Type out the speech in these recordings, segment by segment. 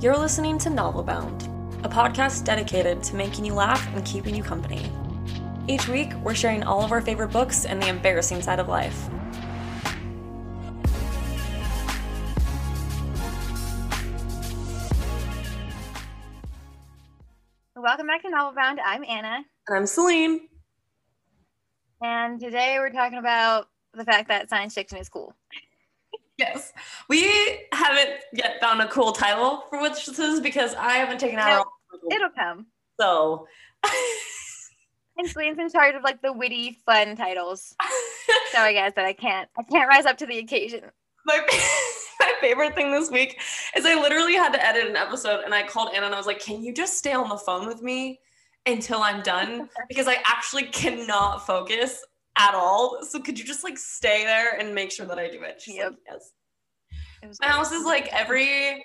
You're listening to Novel Bound, a podcast dedicated to making you laugh and keeping you company. Each week, we're sharing all of our favorite books and the embarrassing side of life. Welcome back to Novel Bound. I'm Anna. And I'm Celine. And today we're talking about the fact that science fiction is cool. Yes, we haven't yet found a cool title for which this is because I haven't taken out. No, it'll come. So, and Celine's in charge of like the witty, fun titles. So I guess that I can't rise up to the occasion. My favorite thing this week is I literally had to edit an episode, and I called Anna and I was like, "Can you just stay on the phone with me until I'm done? Because I actually cannot focus." At all, so could you just like stay there and make sure that I do it? She's yep. Like, yes. My house is like every.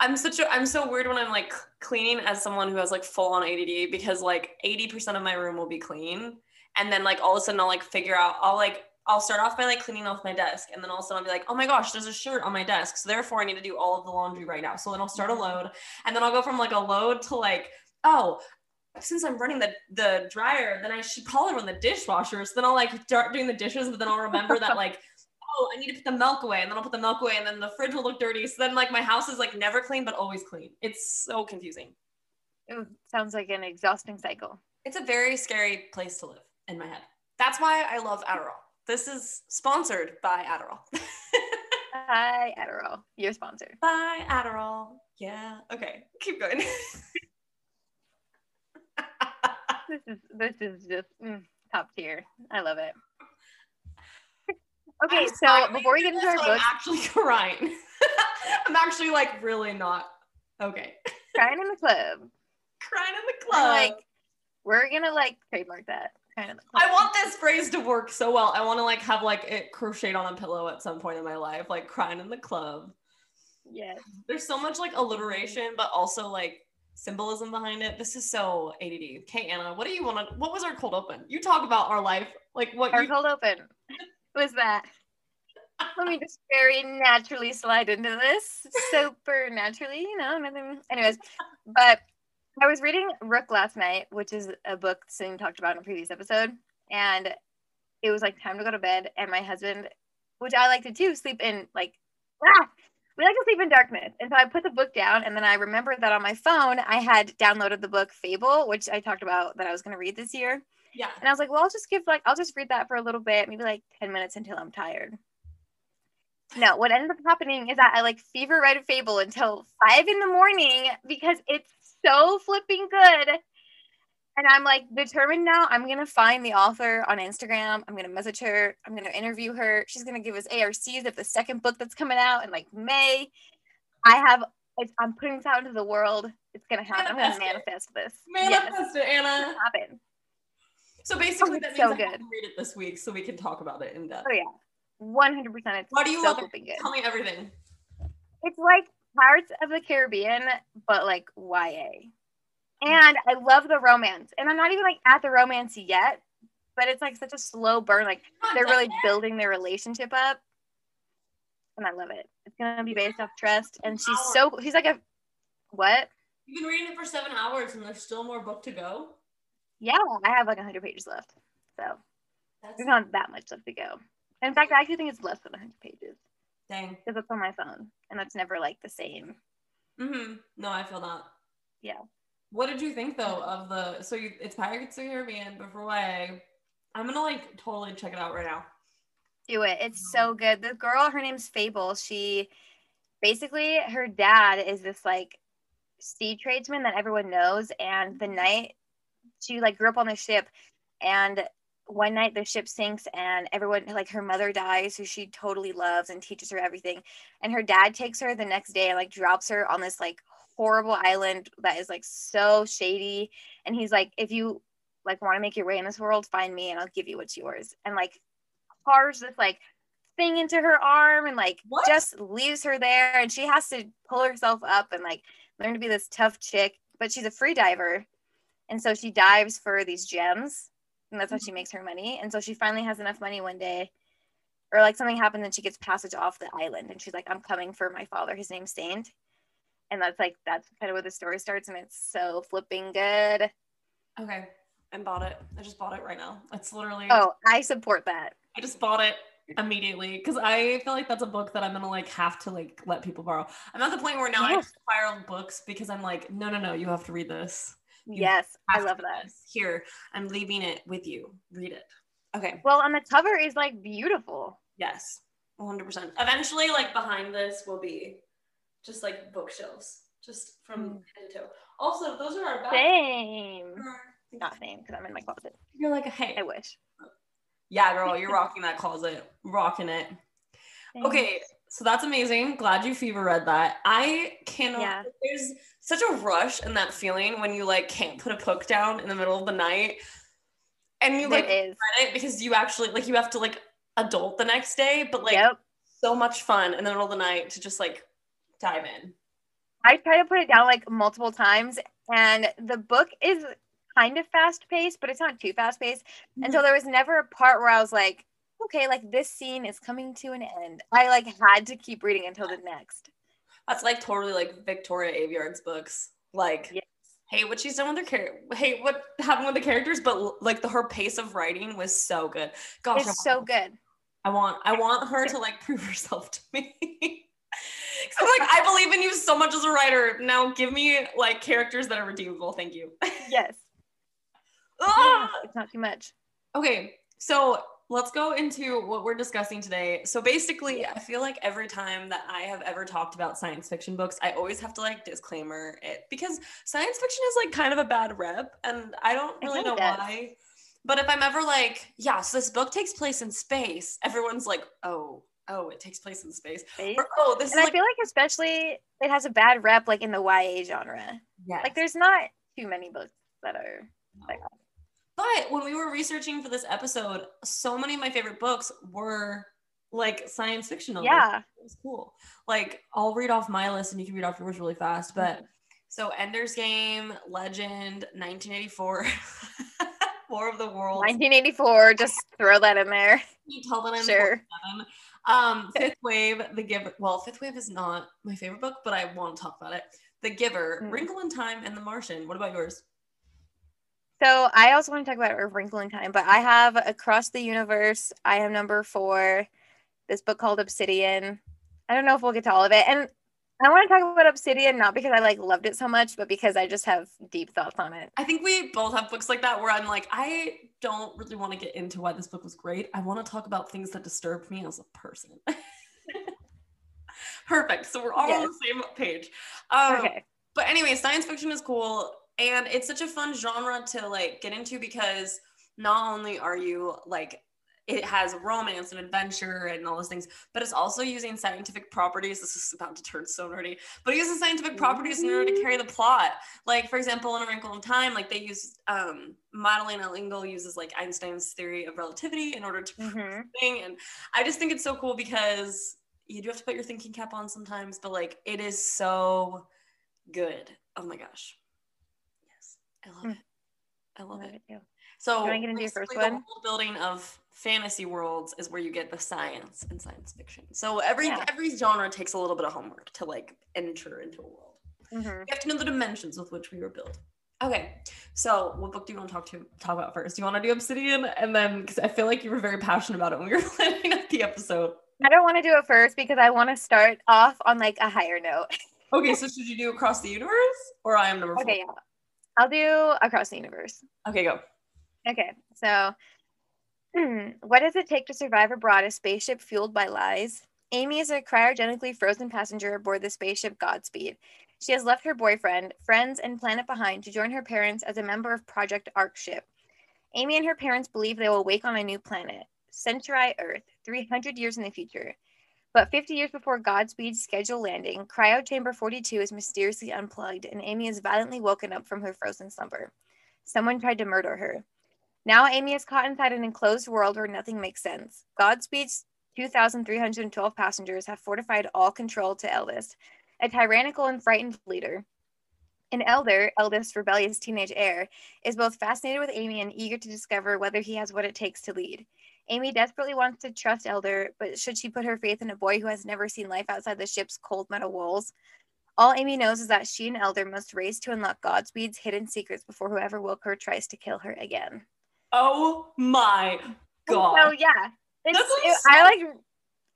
I'm so weird when I'm like cleaning as someone who has like full on ADD because like 80% of my room will be clean, and then like all of a sudden I'll like figure out I'll start off by like cleaning off my desk, and then all of a sudden I'll be like, oh my gosh, there's a shirt on my desk, so therefore I need to do all of the laundry right now. So then I'll start a load, and then I'll go from like a load to like since I'm running the dryer, then I should probably run the dishwasher. So then I'll like start doing the dishes, but then I'll remember that like, oh, I need to put the milk away, and then I'll put the milk away, and then the fridge will look dirty. So then like my house is like never clean, but always clean. It's so confusing. It sounds like an exhausting cycle. It's a very scary place to live in my head. That's why I love Adderall. This is sponsored by Adderall. By Adderall. You're sponsored. By Adderall. Yeah. Okay. Keep going. This is just top tier. I love it. Okay, so before we get into our books, I'm actually crying. I'm actually like really not okay. Crying in the club. Crying in the club. Like we're gonna like trademark that. Crying in the club. I want this phrase to work so well. I want to like have like it crocheted on a pillow at some point in my life. Like crying in the club. Yes. There's so much like alliteration, but also like symbolism behind it. This is so ADD. Okay, Anna, what was our cold open? You talk about our life, like what our cold open was that. Let me just very naturally slide into this. Super naturally, you know, nothing. Anyways, but I was reading Rook last night, which is a book Sing talked about in a previous episode, and it was like time to go to bed, and my husband, which I like to do, sleep in like we like to sleep in darkness. And so I put the book down, and then I remembered that on my phone, I had downloaded the book Fable, which I talked about that I was going to read this year. Yeah. And I was like, well, I'll just read that for a little bit, maybe like 10 minutes until I'm tired. No, what ended up happening is that I like fever read Fable until 5 a.m. because it's so flipping good. And I'm like determined now, I'm going to find the author on Instagram. I'm going to message her. I'm going to interview her. She's going to give us ARCs of the second book that's coming out in like May. I'm putting this out into the world. It's going to happen. I'm going to manifest this. Manifest it, Anna. It's going to happen. So basically that means I have to read it this week so we can talk about it in depth. Oh yeah. 100%. It's why do you love it? Tell me everything. It's like Pirates of the Caribbean, but like YA. And I love the romance. And I'm not even, like, at the romance yet, but it's, like, such a slow burn. Like, they're really building their relationship up. And I love it. It's going to be based off trust. And she's like a, what? You've been reading it for 7 hours, and there's still more book to go? Yeah, I have, like, 100 pages left. So there's not that much left to go. And in fact, I actually think it's less than 100 pages. Dang. Because it's on my phone. And that's never, like, the same. Mm-hmm. No, I feel that. Yeah. What did you think though of it's Pirates of the Caribbean, but for YA, I'm gonna like totally check it out right now. Do it. It's so good. The girl, her name's Fable. She basically, her dad is this like sea tradesman that everyone knows. And the night she like grew up on the ship, and one night the ship sinks and everyone, like her mother dies, who she totally loves and teaches her everything. And her dad takes her the next day and like drops her on this like horrible island that is like so shady, and he's like, if you like want to make your way in this world, find me and I'll give you what's yours, and like carves this like thing into her arm and like what? Just leaves her there, and she has to pull herself up and like learn to be this tough chick, but she's a free diver, and so she dives for these gems, and that's how she makes her money. And so she finally has enough money one day or like something happens and she gets passage off the island and she's like, I'm coming for my father, his name's Stained. And that's like, that's kind of where the story starts, and it's so flipping good. Okay, I bought it. I just bought it right now. It's literally— oh, I support that. I just bought it immediately because I feel like that's a book that I'm gonna like have to like let people borrow. I'm at the point where now I just spiral books because I'm like, no, you have to read this. Yes, I love that. Here, I'm leaving it with you. Read it. Okay. Well, and the cover is like beautiful. Yes, 100%. Eventually, like behind this will be just like bookshelves, just from head to toe. Also, those are our back. Same. Not same, because I'm in my closet. You're like, hey. I wish. Yeah, girl, you're rocking that closet. Rocking it. Thanks. Okay, so that's amazing. Glad you fever read that. I cannot, there's such a rush and that feeling when you like can't put a book down in the middle of the night and you like read it because you actually like, you have to like adult the next day, but like so much fun in the middle of the night to just like dive in. I try to put it down like multiple times, and the book is kind of fast paced, but it's not too fast paced. And so there was never a part where I was like, okay, like this scene is coming to an end. I like had to keep reading until the next. That's like totally like Victoria Aveyard's books. Like, hey, what she's done with her character. Hey, what happened with the characters? But like her pace of writing was so good. Gosh, it's so good. I want her to like prove herself to me. Cause I'm like, I believe in you so much as a writer. Now give me like characters that are redeemable. Thank you. Yes. It's not too much. Okay, so let's go into what we're discussing today. So basically, I feel like every time that I have ever talked about science fiction books, I always have to like disclaimer it because science fiction is like kind of a bad rep, and I don't really know why. But if I'm ever like, yeah, so this book takes place in space, everyone's like, oh, it takes place in space. Or, oh, this. And I feel like especially it has a bad rep like in the YA genre. Yeah, like there's not too many books that are like that. But when we were researching for this episode, so many of my favorite books were like science fiction novels. Yeah. It was cool. Like, I'll read off my list and you can read off yours really fast. But so Ender's Game, Legend, 1984, War of the Worlds. 1984, just throw that in there. You tell that I'm sure. Fifth Wave, The Giver. Well, Fifth Wave is not my favorite book, but I want to talk about it. The Giver, Wrinkle in Time, and The Martian. What about yours? So I also want to talk about Wrinkle in Time, but I have Across the Universe, I Am Number Four, this book called Obsidian. I don't know if we'll get to all of it. And I want to talk about Obsidian, not because I like loved it so much, but because I just have deep thoughts on it. I think we both have books like that where I'm like, I don't really want to get into why this book was great. I want to talk about things that disturbed me as a person. Perfect. So we're all on the same page. Okay. But anyway, science fiction is cool. And it's such a fun genre to like get into because not only are you like, it has romance and adventure and all those things, but it's also using scientific properties. This is about to turn so nerdy, but it uses scientific properties in order to carry the plot. Like, for example, in A Wrinkle in Time, like they use, Madeleine L'Engle uses like Einstein's theory of relativity in order to prove the thing. And I just think it's so cool because you do have to put your thinking cap on sometimes, but like, it is so good. Oh my gosh. I love it. I love it. Too. So basically the whole building of fantasy worlds is where you get the science and science fiction. So every genre takes a little bit of homework to like enter into a world. You have to know the dimensions with which we were built. Okay, so what book do you want to talk about first? Do you want to do Obsidian? And then, because I feel like you were very passionate about it when we were planning up the episode. I don't want to do it first because I want to start off on like a higher note. Okay, so should you do Across the Universe or I Am Number Four? Okay, yeah. I'll do Across the Universe. Okay, go. Okay, so what does it take to survive abroad, a spaceship fueled by lies? Amy is a cryogenically frozen passenger aboard the spaceship Godspeed. She has left her boyfriend, friends, and planet behind to join her parents as a member of Project Ark Ship. Amy and her parents believe they will wake on a new planet, Century Earth, 300 years in the future. But 50 years before Godspeed's scheduled landing, Cryo Chamber 42 is mysteriously unplugged, and Amy is violently woken up from her frozen slumber. Someone tried to murder her. Now Amy is caught inside an enclosed world where nothing makes sense. Godspeed's 2,312 passengers have fortified all control to Eldest, a tyrannical and frightened leader. An elder, Eldest's rebellious teenage heir, is both fascinated with Amy and eager to discover whether he has what it takes to lead. Amy desperately wants to trust Elder, but should she put her faith in a boy who has never seen life outside the ship's cold metal walls? All Amy knows is that she and Elder must race to unlock Godspeed's hidden secrets before whoever woke her tries to kill her again. Oh my God. So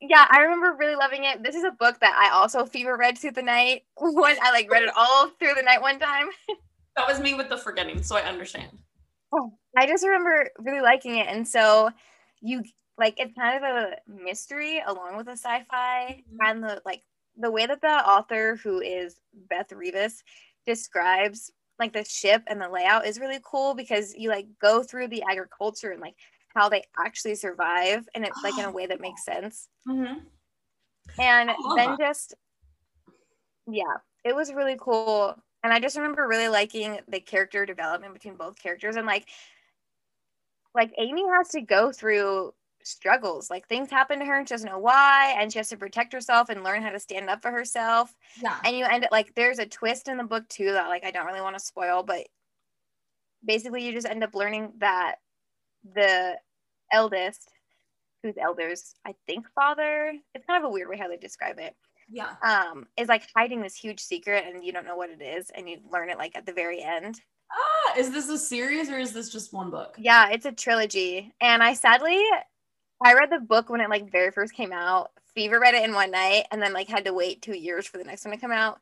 yeah, I remember really loving it. This is a book that I also fever read through the night. I read it all through the night one time. That was me with The Forgetting, so I understand. Oh, I just remember really liking it. And so it's kind of a mystery along with a sci-fi, and the way that the author, who is Beth Revis, describes the ship and the layout is really cool, because you go through the agriculture and how they actually survive, and it's in a way that makes sense. Mm-hmm. And then it was really cool. And I just remember really liking the character development between both characters, and Amy has to go through struggles, things happen to her and she doesn't know why, and she has to protect herself and learn how to stand up for herself. Yeah. And you end up there's a twist in the book too that I don't really want to spoil, but basically you just end up learning that the eldest, who's Elder's father, it's kind of a weird way how they describe it, is hiding this huge secret, and you don't know what it is, and you learn it at the very end. Is this a series or is this just one book? Yeah, it's a trilogy. And I read the book when it very first came out, fever read it in one night, and then had to wait 2 years for the next one to come out.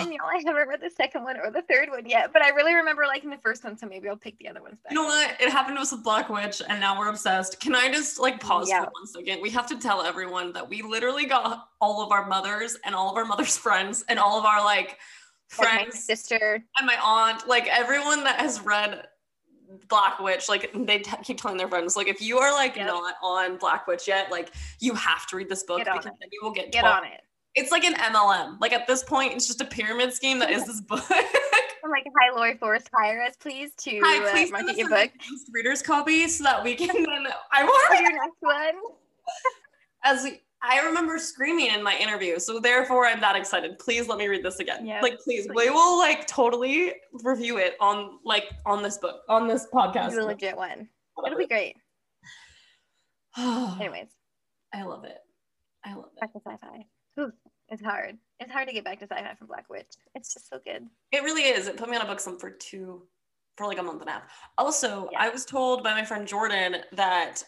And I haven't read the second one or the third one yet, but I really remember liking the first one, so maybe I'll pick the other ones back. You know what? It happened to us with Black Witch, and now we're obsessed. Can I just pause for 1 second? We have to tell everyone that we literally got all of our mothers and all of our mother's friends and all of our friends, my sister and my aunt, everyone that has read Black Witch, they keep telling their friends, if you are not on Black Witch yet, you have to read this book, because then you will get on it. It's an MLM. At this point, it's just a pyramid scheme that is this book. I'm hi, Lori Forrest, hire us, please, to market your book. Reader's copy so that we can then, I want your next one. I remember screaming in my interview, so therefore I'm that excited. Please let me read this again. Yep. Please. We will totally review it on on this book, on this podcast. It's a legit one. It'll be great. Anyways, I love it. I love it. Back to sci-fi. Ooh, it's hard. It's hard to get back to sci-fi from Black Witch. It's just so good. It really is. It put me on a book slump for a month and a half. Also, yeah. I was told by my friend Jordan that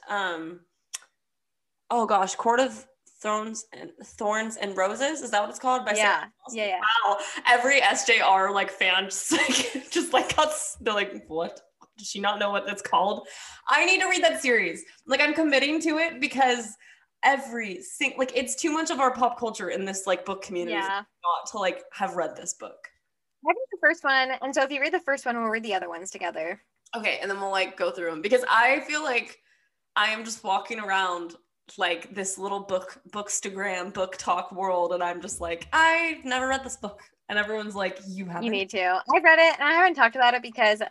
Court of Thorns and Roses, is that what it's called? Yeah. Wow. Every SJR fan what? Does she not know what that's called? I need to read that series. I'm committing to it, because every single it's too much of our pop culture in this book community not to have read this book. I read the first one, and so if you read the first one, we'll read the other ones together. Okay, and then we'll go through them, because I feel I am just walking around this little bookstagram book talk world, and I'm just I've never read this book, and everyone's you haven't. You need to. I've read it and I haven't talked about it because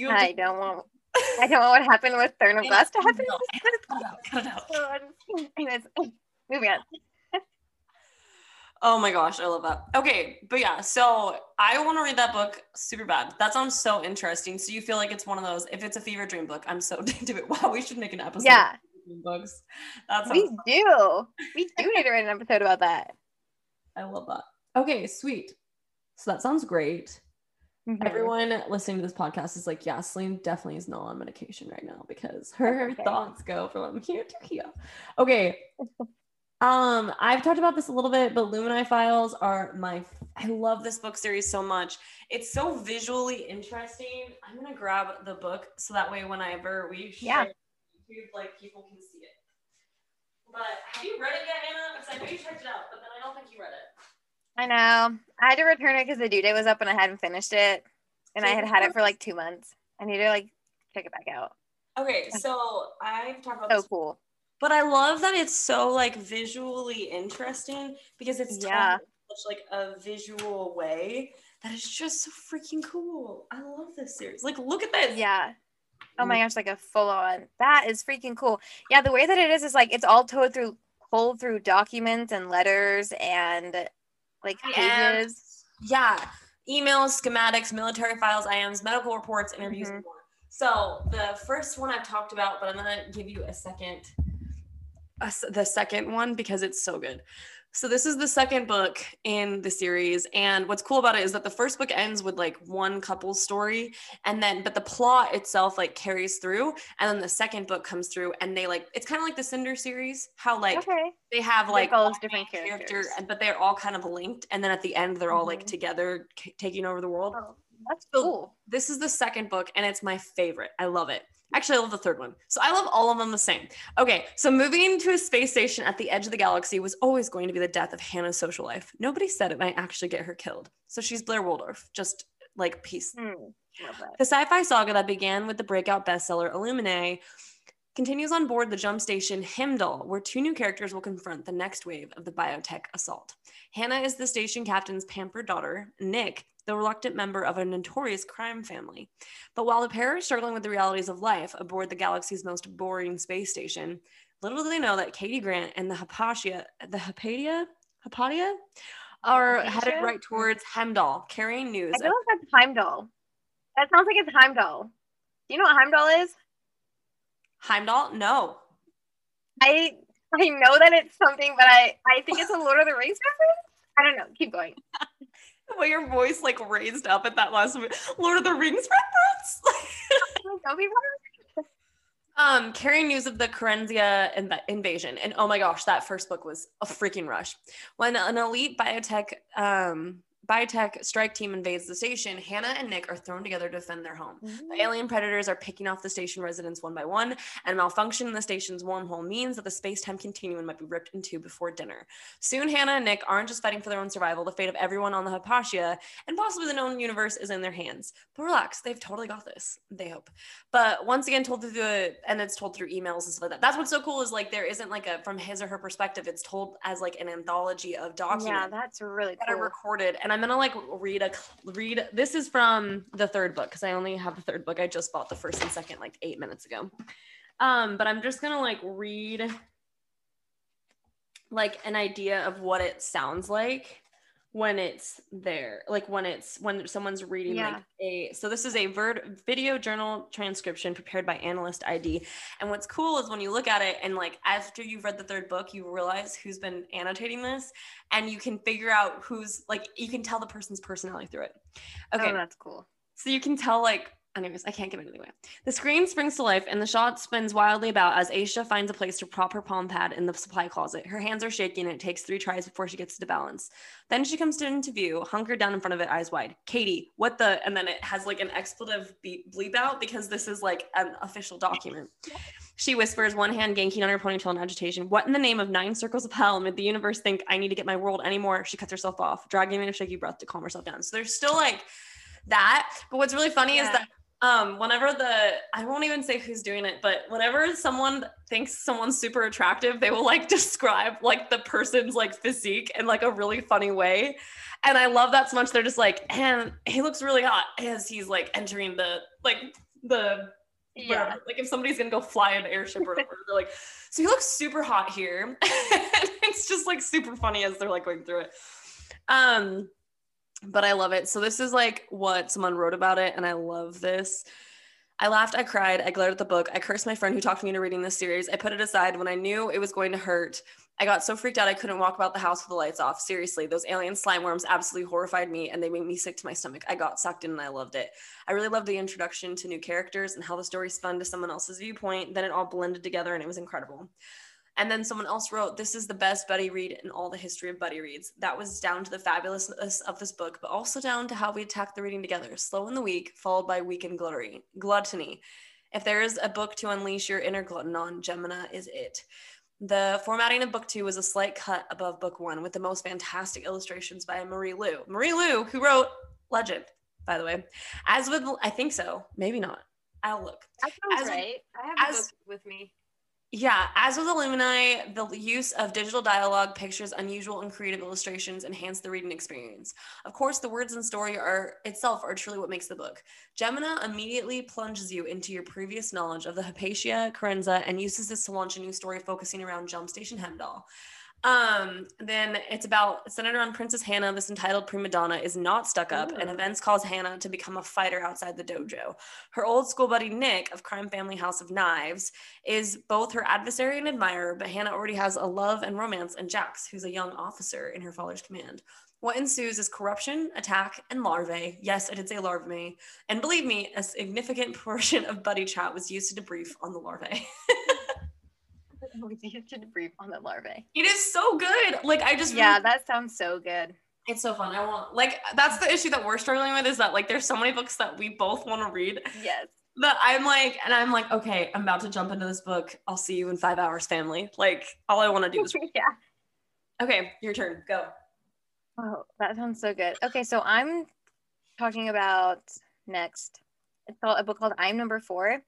I don't want what happened with Thorn of Glass to happen. Cut it out. Anyways, moving on. Oh my gosh, I love that. Okay, but yeah, so I want to read that book super bad. That sounds so interesting. So you feel it's one of those, if it's a fever dream book, I'm so into it. Wow, we should make an episode. Yeah. Books. We do need to write an episode about that. I love that. Okay, sweet. So that sounds great. Mm-hmm. Everyone listening to this podcast is Celine definitely is not on medication right now, because her thoughts go from here to here. Okay. I've talked about this a little bit, but Illuminae Files are I love this book series so much. It's so visually interesting. I'm gonna grab the book so that way whenever we share people can see it. But have you read it yet, Anna? Because I know you checked it out, but then I don't think you read it. I know. I had to return it because the due date was up and I hadn't finished it. And so I had it for 2 months. I need to check it back out. Okay, so I've talked about this. So cool. But I love that it's so visually interesting, because it's taught in such a visual way that is just so freaking cool. I love this series. Look at this. Yeah. Oh my gosh, a full on. That is freaking cool. Yeah, the way that it is it's all told through documents and letters and pages. Emails, schematics, military files, IMs, medical reports, interviews, and more. So the first one I've talked about, but I'm gonna give you the second one because it's so good. So this is the second book in the series. And what's cool about it is that the first book ends with like one couple's story. And then, but the plot itself like carries through. And then the second book comes through and they like, it's kind of like the Cinder series, how like they have like all different characters, but they're all kind of linked. And then at the end, they're all like together taking over the world. Oh, that's cool. This is the second book and it's my favorite. I love it. Actually, I love the third one. So I love all of them the same. Okay, so moving to a space station at the edge of the galaxy was always going to be the death of Hannah's social life. Nobody said it might actually get her killed. So she's Blair Waldorf, just like peace. The sci-fi saga that began with the breakout bestseller Illuminae continues on board the jump station Heimdall, where two new characters will confront the next wave of the biotech assault. Hannah is the station captain's pampered daughter, Nick, the reluctant member of a notorious crime family. But while the pair are struggling with the realities of life aboard the galaxy's most boring space station, little do they know that Katie Grant and the Hypatia are headed right towards Heimdall, carrying news. I feel like that's Heimdall. That sounds like it's Heimdall. Do you know what Heimdall is? Heimdall? No. I know that it's something, but I think it's a Lord of the Rings reference? I don't know. Keep going. The way your voice like raised up at that last Lord of the Rings reference. Carrying news of the Kerenza invasion. And oh my gosh, that first book was a freaking rush. When an elite biotech strike team invades the station, Hannah and Nick are thrown together to defend their home. The alien predators are picking off the station residents one by one, and malfunction in the station's wormhole means that the space-time continuum might be ripped in two before dinner. Soon, Hannah and Nick aren't just fighting for their own survival. The fate of everyone on the Hypatia and possibly the known universe is in their hands. But relax, they've totally got this, they hope. But once again, it's told through emails and stuff like that. That's what's so cool is like there isn't like a, from his or her perspective, it's told as like an anthology of documents. Yeah, that's really cool. That are recorded. And I'm gonna like read. This is from the third book because I only have the third book. I just bought the first and second like 8 minutes ago. But I'm just gonna like read like an idea of what it sounds like when it's there, like when someone's reading like a. So this is a video journal transcription prepared by Analyst ID. And what's cool is when you look at it and like after you've read the third book, you realize who's been annotating this, and you can figure out who's like you can tell the person's personality through it. Okay, oh, that's cool. So you can tell like. Anyways, I can't give it away. The screen springs to life and the shot spins wildly about as Aisha finds a place to prop her palm pad in the supply closet. Her hands are shaking and it takes 3 tries before she gets it to balance. Then she comes into view, hunkered down in front of it, eyes wide. Katie, what the? And then it has like an expletive bleep out because this is like an official document. She whispers, one hand ganking on her ponytail in agitation. What in the name of 9 circles of hell made the universe think I need to get my world anymore? She cuts herself off, dragging in a shaky breath to calm herself down. So there's still like that. But what's really funny is that whenever I won't even say who's doing it, but whenever someone thinks someone's super attractive, they will like describe like the person's like physique in like a really funny way. And I love that so much. They're just like, and he looks really hot as he's like entering the whatever. Like if somebody's going to go fly an airship or whatever, they're like, so he looks super hot here. It's just like super funny as they're like going through it. But I love it. So this is like what someone wrote about it. And I love this. I laughed. I cried. I glared at the book. I cursed my friend who talked me into reading this series. I put it aside when I knew it was going to hurt. I got so freaked out I couldn't walk about the house with the lights off. Seriously, those alien slime worms absolutely horrified me and they made me sick to my stomach. I got sucked in and I loved it. I really loved the introduction to new characters and how the story spun to someone else's viewpoint. Then it all blended together and it was incredible. And then someone else wrote, this is the best buddy read in all the history of buddy reads. That was down to the fabulousness of this book, but also down to how we attacked the reading together. Slow in the week, followed by weekend gluttony. If there is a book to unleash your inner glutton on, Gemina is it. The formatting of book 2 was a slight cut above book 1 with the most fantastic illustrations by Marie Lu. Marie Lu, who wrote Legend, by the way. As with, I think so, maybe not. I'll look. That sounds right. I have a book with me. Yeah, as with Illuminae, the use of digital dialogue, pictures, unusual and creative illustrations enhance the reading experience. Of course, the words and story are truly what makes the book. Gemina immediately plunges you into your previous knowledge of the Hypatia, Kerenza, and uses this to launch a new story focusing around Jump Station Heimdall. Then it's about centered around Princess Hannah. This entitled prima donna is not stuck up, and events cause Hannah to become a fighter outside the dojo. Her old school buddy Nick of crime family House of Knives is both her adversary and admirer, but Hannah already has a love and romance in Jax, who's a young officer in her father's command. What ensues is corruption, attack, and larvae. Yes, I did say larvae. And believe me, a significant portion of buddy chat was used to debrief on the larvae. It is so good. Like, I just that sounds so good. It's so fun. I want, like, that's the issue that we're struggling with, is that, like, there's so many books that we both want to read. Yes. That I'm like, okay, I'm about to jump into this book. I'll see you in 5 hours, family. Like, all I want to do is read. Yeah. Okay, your turn. Go. Oh, that sounds so good. Okay, so I'm talking about next. It's called a book called I Am Number Four.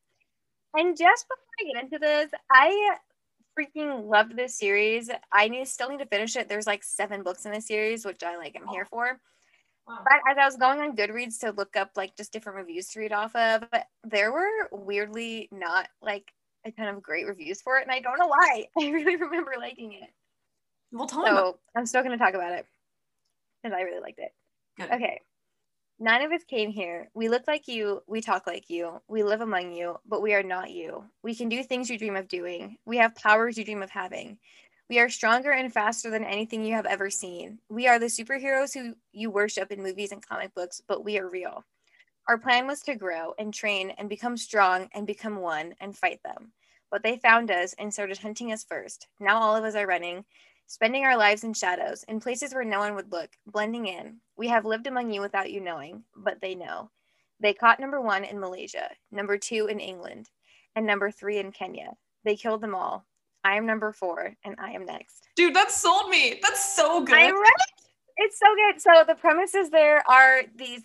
And just before I get into this, I freaking loved this series. I still need to finish it. There's like 7 books in this series, which I like am here for. Wow. But as I was going on Goodreads to look up like just different reviews to read off of, there were weirdly not like a ton of great reviews for it. And I don't know why. I really remember liking it. Well, so I'm still going to talk about it because I really liked it. Good. Okay. 9 of us came here. We look like you. We talk like you. We live among you, but we are not you. We can do things you dream of doing. We have powers you dream of having. We are stronger and faster than anything you have ever seen. We are the superheroes who you worship in movies and comic books, but we are real. Our plan was to grow and train and become strong and become one and fight them. But they found us and started hunting us first. Now all of us are running, spending our lives in shadows, in places where no one would look, blending in. We have lived among you without you knowing, but they know. They caught number 1 in Malaysia, number 2 in England, and number 3 in Kenya. They killed them all. I am number 4, and I am next. Dude, that sold me. That's so good. I read it. It's so good. So the premises there are these,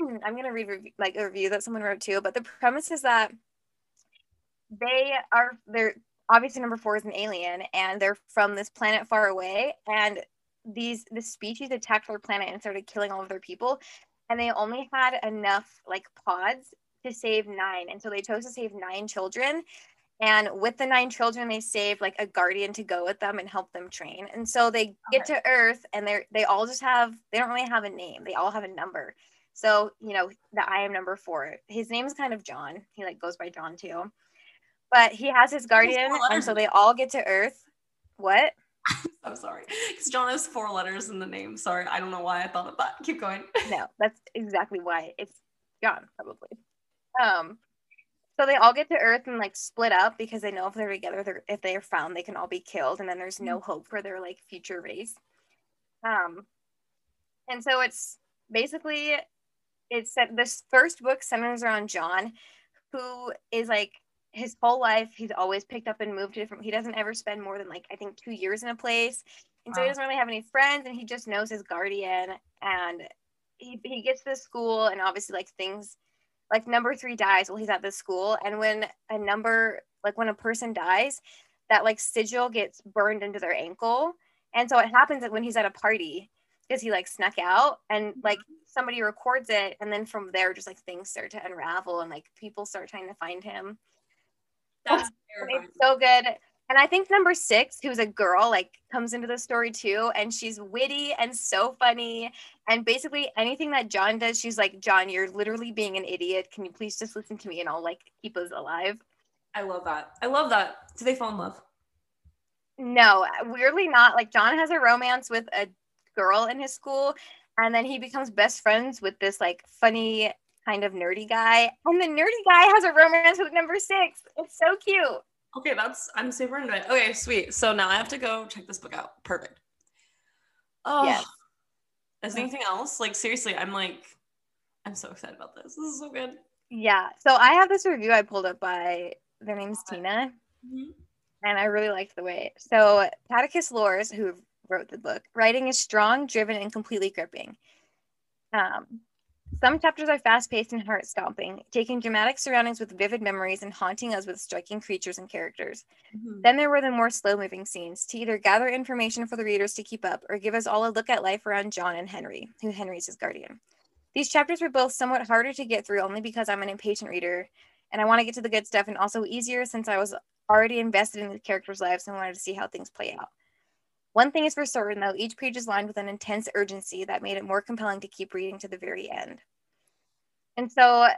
I'm going to read like a review that someone wrote too, but the premise is that they're obviously number 4 is an alien, and they're from this planet far away, and this species attacked their planet and started killing all of their people, and they only had enough like pods to save 9, and so they chose to save 9 children, and with the 9 children they saved like a guardian to go with them and help them train. And so they get to Earth, and they don't really have a name, they all have a number. So, you know, the I am number 4, his name is kind of John, he like goes by John too. But he has his guardian, and so they all get to Earth. What? I'm sorry. Because John has 4 letters in the name. Sorry, I don't know why I thought of that. Keep going. No, that's exactly why. It's John, probably. So they all get to Earth and, like, split up because they know if they're together, if they are found, they can all be killed, and then there's no hope for their, like, future race. And so it's basically, this first book centers around John, who is, like, his whole life, he's always picked up and moved to different. He doesn't ever spend more than like I think 2 years in a place, and so he doesn't really have any friends, and he just knows his guardian. And he gets to this school, and obviously like things, like number 3 dies while he's at this school, and when a person dies, that like sigil gets burned into their ankle, and so it happens that when he's at a party because he like snuck out, and like somebody records it, and then from there just like things start to unravel, and like people start trying to find him. That's so good. And I think number 6, who's a girl, like comes into the story too, and she's witty and so funny, and basically anything that John does, she's like, John, you're literally being an idiot, can you please just listen to me and I'll like keep us alive. I love that. Do they fall in love? No, weirdly not. Like John has a romance with a girl in his school, and then he becomes best friends with this like funny kind of nerdy guy, and the nerdy guy has a romance with number 6. It's so cute. Okay, I'm super into it. Okay, sweet. So now I have to go check this book out. Perfect. Oh, yes. Is there anything else? Like seriously, I'm so excited about this. This is so good. Yeah. So I have this review I pulled up by, their name's Tina, and I really liked the way. So Paticus Lors, who wrote the book, writing is strong, driven, and completely gripping. Some chapters are fast-paced and heart-stomping, taking dramatic surroundings with vivid memories and haunting us with striking creatures and characters. Then there were the more slow-moving scenes to either gather information for the readers to keep up or give us all a look at life around John and Henry, who Henry's his guardian. These chapters were both somewhat harder to get through only because I'm an impatient reader and I want to get to the good stuff, and also easier since I was already invested in the characters' lives and wanted to see how things play out. One thing is for certain, though, each page is lined with an intense urgency that made it more compelling to keep reading to the very end. And so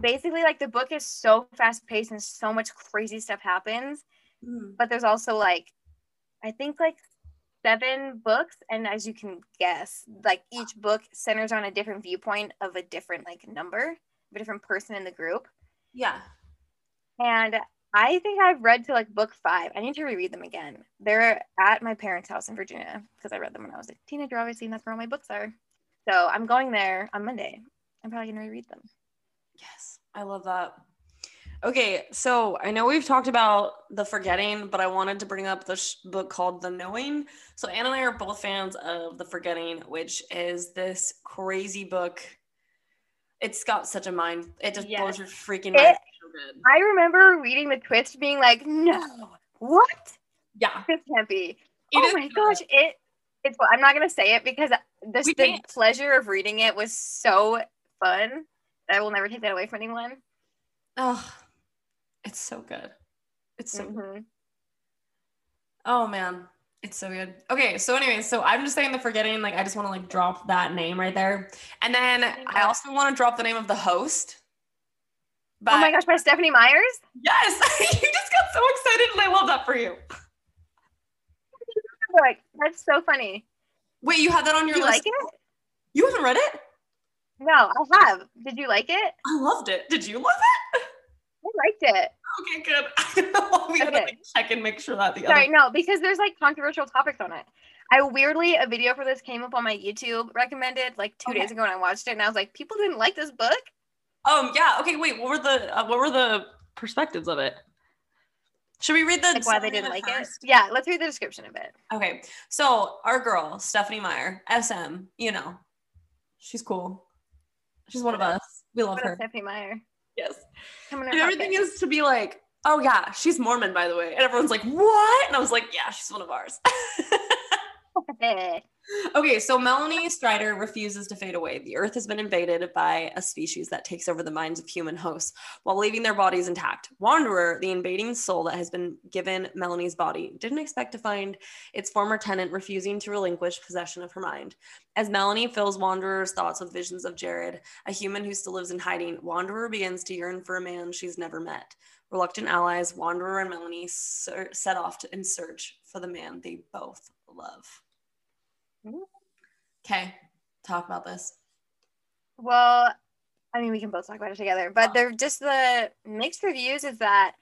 basically, like, the book is so fast-paced and so much crazy stuff happens, but there's also, like, I think, like, 7 books, and as you can guess, like, each book centers on a different viewpoint of a different, like, number, of a different person in the group. Yeah. And I think I've read to, like, book 5. I need to reread them again. They're at my parents' house in Virginia because I read them when I was a teenager, obviously, and that's where all my books are. So I'm going there on Monday. I'm probably going to reread them. Yes, I love that. Okay, so I know we've talked about The Forgetting, but I wanted to bring up this book called The Knowing. So Anne and I are both fans of The Forgetting, which is this crazy book. It's got such a mind. It just blows your freaking mind. I remember reading the twist being like, no, what? Yeah. This can't be. Oh my gosh. It's. I'm not going to say it because the pleasure of reading it was so fun. I will never take that away from anyone. Oh, it's so good. It's so good. Oh, man. It's so good. Okay, so anyway, so I'm just saying The Forgetting. Like, I just want to, like, drop that name right there. And then I also want to drop the name of The Host. But, oh my gosh, by Stephenie Meyer? Yes. You just got so excited and I love that for you. Like, that's so funny. Wait, you had that on your list? Did you like it? You haven't read it? No, I have. Did you like it? I loved it. Did you love it? I liked it. Okay, good. We gotta check and make sure that the other. Sorry, no, because there's, like, controversial topics on it. I weirdly, a video for this came up on my YouTube recommended like 2 days ago, and I watched it, and I was like, people didn't like this book. Yeah. Okay. Wait. What were the perspectives of it? Should we read the why they didn't like it? Yeah. Let's read the description of it. Okay. So our girl Stephenie Meyer, SM. You know, she's cool. She's one of us. We love her. Stephenie Meyer. Yes. And everything is to be like, oh yeah, she's Mormon, by the way. And everyone's like, what? And I was like, yeah, she's one of ours. Okay, so Melanie Strider refuses to fade away. The earth has been invaded by a species that takes over the minds of human hosts while leaving their bodies intact. Wanderer, the invading soul that has been given Melanie's body, didn't expect to find its former tenant refusing to relinquish possession of her mind. As Melanie fills Wanderer's thoughts with visions of Jared, a human who still lives in hiding, Wanderer begins to yearn for a man she's never met. Reluctant allies, Wanderer and Melanie set off in search for the man they both love. Okay, talk about this. Well, I mean, we can both talk about it together, but they're just the mixed reviews is that,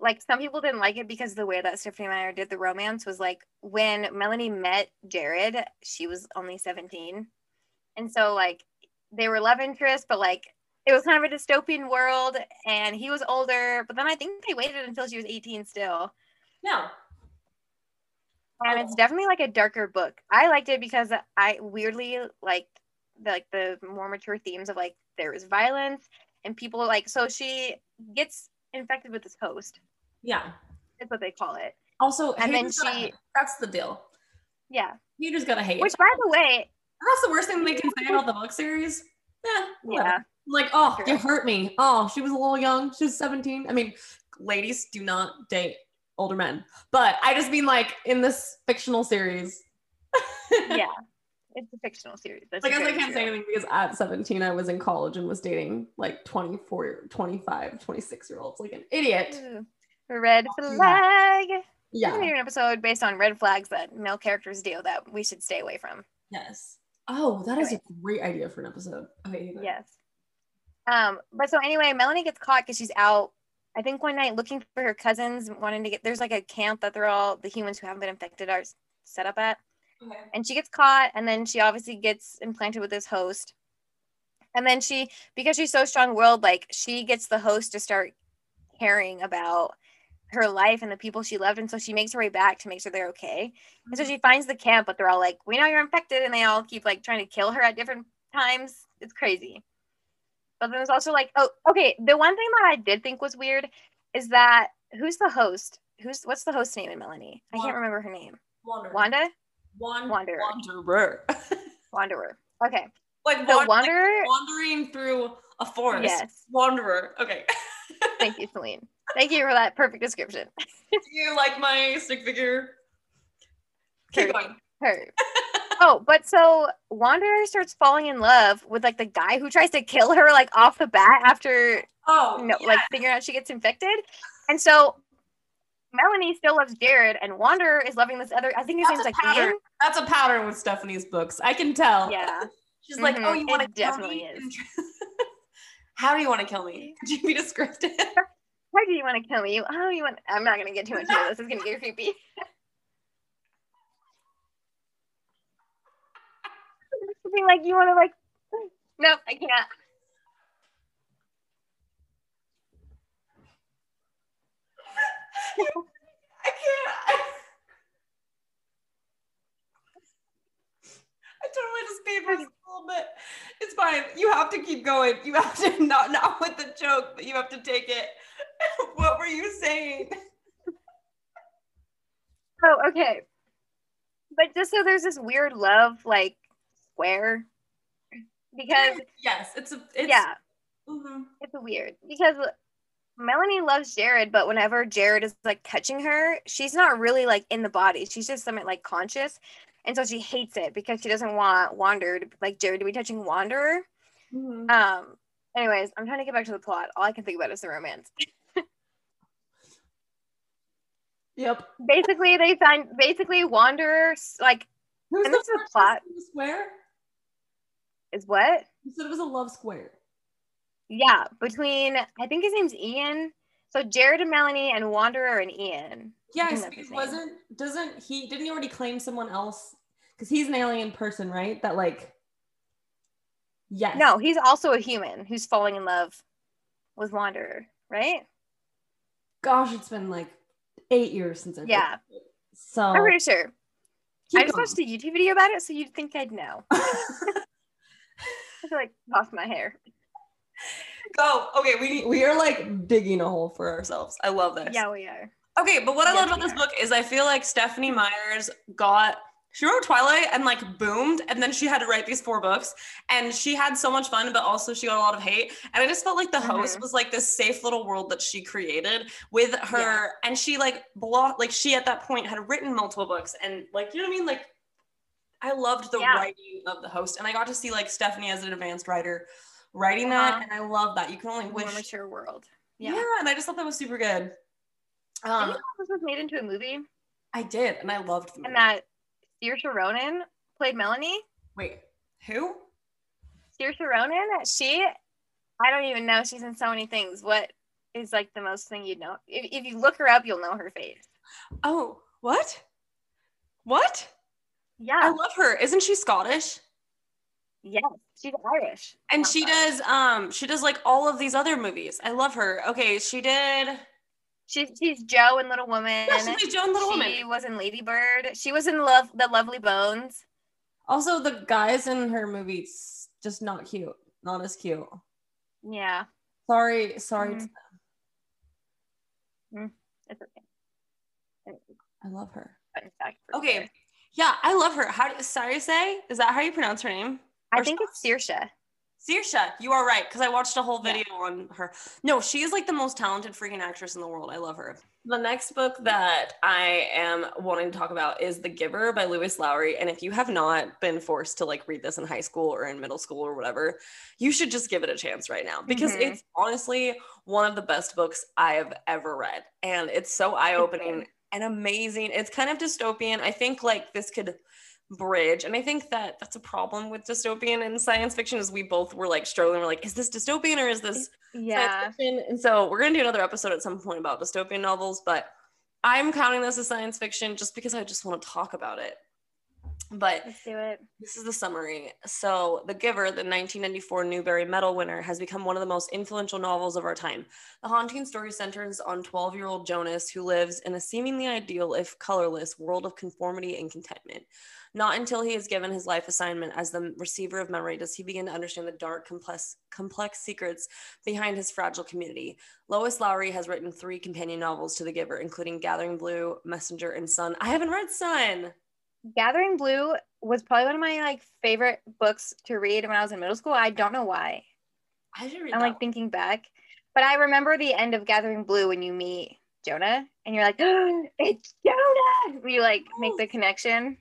like, some people didn't like it because the way that Stephenie Meyer did the romance was, like, when Melanie met Jared, she was only 17. And so, like, they were love interests, but, like, it was kind of a dystopian world and he was older, but then I think they waited until she was 18 still. No. And it's definitely, like, a darker book. I liked it because I weirdly liked the more mature themes of, like, there is violence and people are, like, so she gets infected with this host. Yeah. That's what they call it. Also, and then she, that's the deal. Yeah. You just gotta hate it. Which, by the way, that's the worst thing they can say about the book series. Yeah. Like, oh, you hurt me. Oh, she was a little young. She was 17. I mean, ladies, do not date older men, but I just mean, like, in this fictional series. Yeah, it's a fictional series. That's, like, I can't say anything because at 17 I was in college and was dating, like, 24 25 26 year olds, like an idiot. Red flag. Yeah, I'm gonna do an episode based on red flags that male characters do that we should stay away from. Yes. Oh, that is a great idea for an episode. Okay. Yes. But so anyway, Melanie gets caught because she's out, I think, one night looking for her cousins, wanting to get, there's, like, a camp that they're all, the humans who haven't been infected are set up at. Okay. And she gets caught, and then she obviously gets implanted with this host. And then she, because she's so strong-willed, like, she gets the host to start caring about her life and the people she loved. And so she makes her way back to make sure they're okay. And so she finds the camp, but they're all like, we know you're infected. And they all keep, like, trying to kill her at different times. It's crazy. But then there's also, like, oh, okay, the one thing that I did think was weird is that who's the host? What's the host's name in Melanie? I can't remember her name. Wanderer. Wanderer. Okay. Like, so Wanderer, like, wandering through a forest. Yes. Wanderer. Okay. Thank you, Celine. Thank you for that perfect description. Do you like my stick figure? Keep going. Her. Oh, but so Wanderer starts falling in love with like the guy who tries to kill her like off the bat after like figuring out she gets infected. And so Melanie still loves Jared and Wanderer is loving this other, I think his name's like Ian. That's a pattern with Stephanie's books. I can tell. Yeah. She's like, oh, you want to kill me? Is. How do you want to kill me? Could you be descriptive? Why do you want to kill me? Oh, you want, I'm not going to get too much into this. It's going to get creepy. Something like, you want to like, nope, I can't. I can't. I totally just paid for this a little bit. It's fine. You have to keep going. You have to not with the joke, but you have to take it. What were you saying? Oh, okay. But just so there's this weird love, like square, because yes, it's yeah, mm-hmm. It's weird because Melanie loves Jared, but whenever Jared is like touching her, she's not really like in the body. She's just somewhat like conscious. And so she hates it because she doesn't want Jared to be touching Wanderer. Mm-hmm. Anyways, I'm trying to get back to the plot. All I can think about is the romance. Yep. Basically, they find Wanderer like. Who's and the this is the plot. Square? Is what? You said it was a love square. Yeah, between I think his name's Ian. So Jared and Melanie and Wanderer and Ian. Yes, didn't he already claim someone else? Because he's an alien person, right? That like. Yes. No, he's also a human who's falling in love with Wanderer, right? Gosh, it's been like 8 years since I've been. So I'm pretty sure. I just watched a YouTube video about it, so you'd think I'd know. I feel like lost my hair. Go. Okay, we are like digging a hole for ourselves. I love this. Yeah, we are. Okay, but what I love about this book is I feel like Stephenie Meyer's she wrote Twilight and like boomed, and then she had to write these 4 books, and she had so much fun, but also she got a lot of hate. And I just felt like The Host was like this safe little world that she created with her, and she like she at that point had written multiple books, and like you know what I mean. Like I loved the writing of The Host, and I got to see like Stephenie as an advanced writer writing that, and I love that. You can only wish more mature world. Yeah. Yeah, and I just thought that was super good. You know this was made into a movie. I did, and I loved the movie. And that. Saoirse Ronan played Melanie. Wait, who? Saoirse Ronan. I don't even know. She's in so many things. What is like the most thing you'd know? If you look her up, you'll know her face. Oh, what? Yeah. I love her. Isn't she Scottish? Yes, she's Irish. And she does like all of these other movies. I love her. Okay, she did. She's Jo in Little Women. Yeah, she's Jo in Little Women. She was in Lady Bird. She was in The Lovely Bones. Also, the guys in her movies just not cute. Not as cute. Yeah. Sorry to them. It's okay. I love her. Okay. Sure. Yeah, I love her. How do Saoirse? Is that how you pronounce her name? I think it's Saoirse. Saoirse, you are right, because I watched a whole video on her. No, she is like the most talented freaking actress in the world. I love her. The next book that I am wanting to talk about is The Giver by Lois Lowry. And if you have not been forced to like read this in high school or in middle school or whatever, you should just give it a chance right now, because it's honestly one of the best books I have ever read. And it's so eye-opening and amazing. It's kind of dystopian. I think like this could bridge, and I think that that's a problem with dystopian and science fiction is we both were like struggling. We're like, is this dystopian or is this science fiction? And so we're gonna do another episode at some point about dystopian novels, but I'm counting this as science fiction just because I just want to talk about it. But let's do it. This is the summary. So The Giver, the 1994 Newbery Medal winner, has become one of the most influential novels of our time. The haunting story centers on 12-year-old Jonas, who lives in a seemingly ideal, if colorless, world of conformity and contentment. Not until he is given his life assignment as the receiver of memory does he begin to understand the dark, complex secrets behind his fragile community. Lois Lowry has written 3 companion novels to The Giver, including Gathering Blue, Messenger, and Sun. I haven't read Sun! Gathering Blue was probably one of my like favorite books to read when I was in middle school. I don't know why. I should read. I'm like thinking back, but I remember the end of Gathering Blue when you meet Jonah and you're like, oh, it's Jonah. You like make the connection.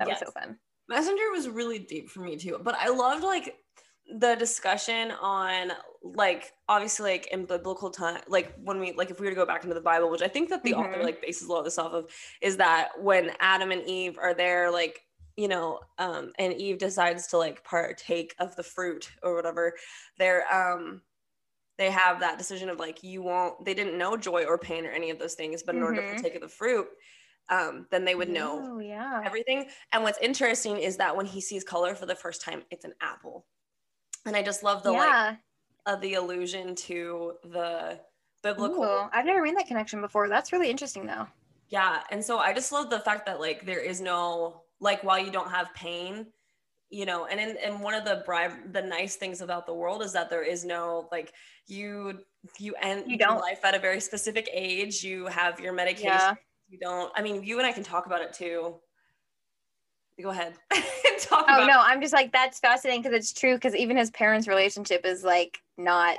That yes. was so fun. Messenger was really deep for me too, but I loved like the discussion on like obviously like in biblical time, like when we like if we were to go back into the Bible, which I think that the mm-hmm. author like bases a lot of this off of, is that when Adam and Eve are there, like, you know, and Eve decides to like partake of the fruit or whatever, they have that decision of like, you won't, they didn't know joy or pain or any of those things, but in order to partake of the fruit, then they would know everything. And what's interesting is that when he sees color for the first time, it's an apple. And I just love the like the allusion to the biblical. Ooh, I've never made that connection before. That's really interesting though. Yeah. And so I just love the fact that like there is no, like, while you don't have pain, you know, and in one of the nice things about the world is that there is no like you end your life at a very specific age. You have your medication. Yeah. You don't. I mean, you and I can talk about it too. Go ahead. Talk about it. I'm just like, that's fascinating because it's true. Because even his parents' relationship is like not.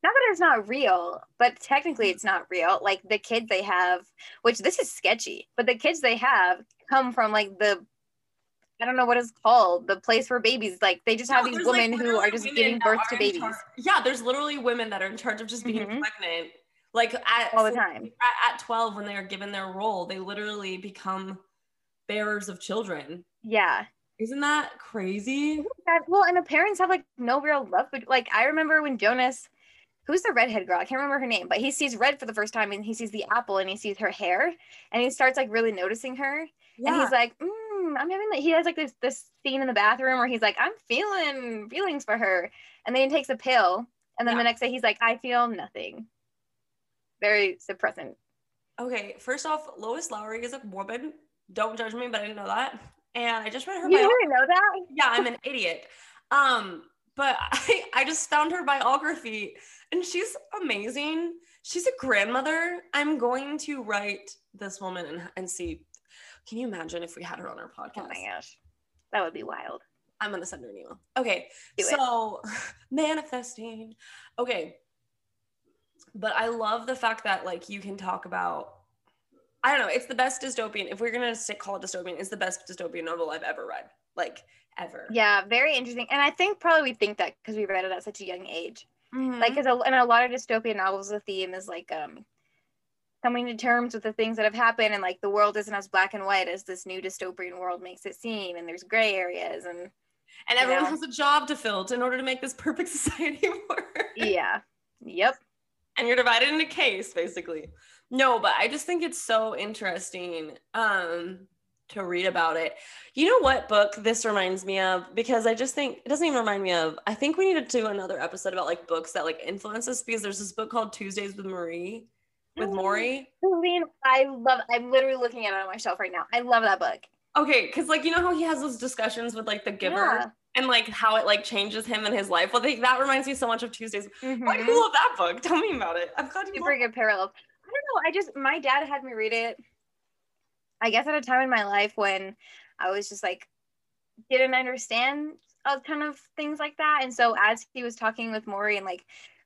Not that it's not real, but technically it's not real. Like the kids they have, which this is sketchy, but the kids they have come from like the, I don't know what it's called, the place where babies, like they just have these women who are just giving birth to babies. Yeah, there's literally women that are in charge of just being pregnant. Like all the time. At 12, when they are given their role, they literally become bearers of children. Yeah. Isn't that crazy? Well, and the parents have like no real love. Like I remember when Jonas, who's the redhead girl? I can't remember her name, but he sees red for the first time and he sees the apple and he sees her hair and he starts like really noticing her. Yeah. And he's like, I'm having that. He has like this scene in the bathroom where he's like, I'm feeling feelings for her. And then he takes a pill. And then the next day he's like, I feel nothing. Very suppressant. Okay. First off, Lois Lowry is a woman. Don't judge me, but I didn't know that. And I just read her. You didn't know that? Yeah. I'm an idiot. But I just found her biography and she's amazing. She's a grandmother. I'm going to write this woman and see. Can you imagine if we had her on our podcast? Oh my gosh. That would be wild. I'm going to send her an email. Okay. Manifesting. Okay. But I love the fact that like you can talk about, I don't know, it's the best dystopian. If we're going to call it dystopian, it's the best dystopian novel I've ever read. Like ever. Yeah, very interesting. And I think probably we think that because we read it at such a young age. Mm-hmm. Like in a lot of dystopian novels, the theme is like coming to terms with the things that have happened and like the world isn't as black and white as this new dystopian world makes it seem, and there's gray areas and everyone has a job to fill in order to make this perfect society work. Yeah. Yep. And you're divided into caste, basically. No, but I just think it's so interesting to read about it. You know what book this reminds me of? Because I just think, it doesn't even remind me of, I think we need to do another episode about like books that like influence us, because there's this book called Tuesdays with Marie, with Maury. I'm literally looking at it on my shelf right now. I love that book. Okay, because like, you know how he has those discussions with like the giver? Yeah. And like how it like changes him and his life. Well, that reminds me so much of Tuesdays. Mm-hmm. I love that book. Tell me about it. I'm glad you super good parallels. I don't know. My dad had me read it, I guess, at a time in my life when I was just like, didn't understand a ton of things like that. And so as he was talking with Maury and like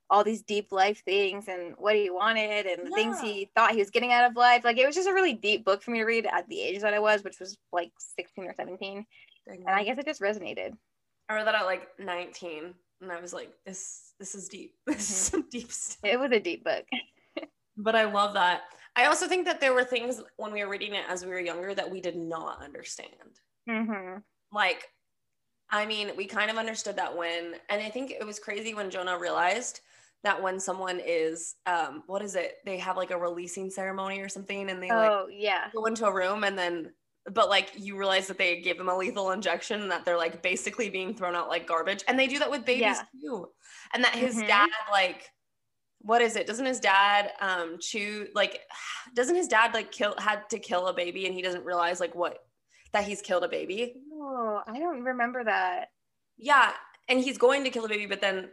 all these deep life things and what he wanted and the things he thought he was getting out of life, like it was just a really deep book for me to read at the age that I was, which was like 16 or 17. And I guess it just resonated. I read that at like 19 and I was like, this is deep. This is some deep stuff. It was a deep book. But I love that. I also think that there were things when we were reading it as we were younger that we did not understand. Mm-hmm. Like, I mean, we kind of understood that when, and I think it was crazy when Jonah realized that when someone is, what is it? They have like a releasing ceremony or something and they go into a room and then, but like you realize that they gave them a lethal injection and that they're like basically being thrown out like garbage. And they do that with babies too. And that his dad, like, what is it? Doesn't his dad had to kill a baby and he doesn't realize like that he's killed a baby? Oh, I don't remember that. Yeah. And he's going to kill a baby, but then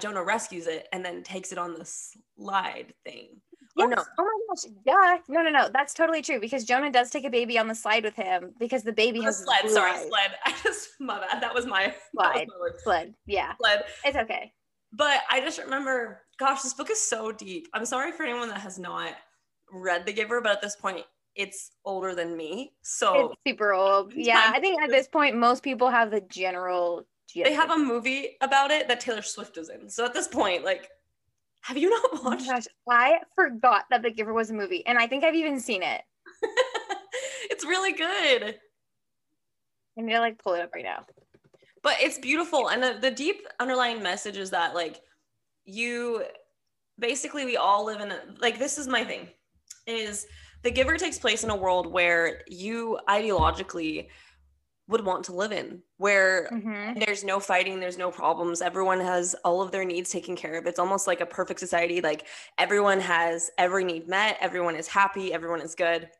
Jonah rescues it and then takes it on the slide thing. Yes. Oh, no. Oh my gosh. Yeah. No. That's totally true because Jonah does take a baby on the slide with him because the baby has sled. Blue eyes. Sled. My bad. That was my slide. Sled. Yeah. Sled. It's okay. But I just remember, gosh, this book is so deep. I'm sorry for anyone that has not read The Giver, but at this point, it's older than me, so it's super old. Yeah, I think at this point most people have the general gist. They have a movie about it that Taylor Swift is in, so at this point, like, have you not watched? Oh gosh, I forgot that The Giver was a movie, and I think I've even seen it. It's really good. I'm gonna like pull it up right now. But it's beautiful, and the deep underlying message is that, like, you basically, we all live in like, this is my thing, is The Giver takes place in a world where you ideologically would want to live in, where there's no fighting, there's no problems, everyone has all of their needs taken care of. It's almost like a perfect society, like everyone has every need met, everyone is happy, everyone is good,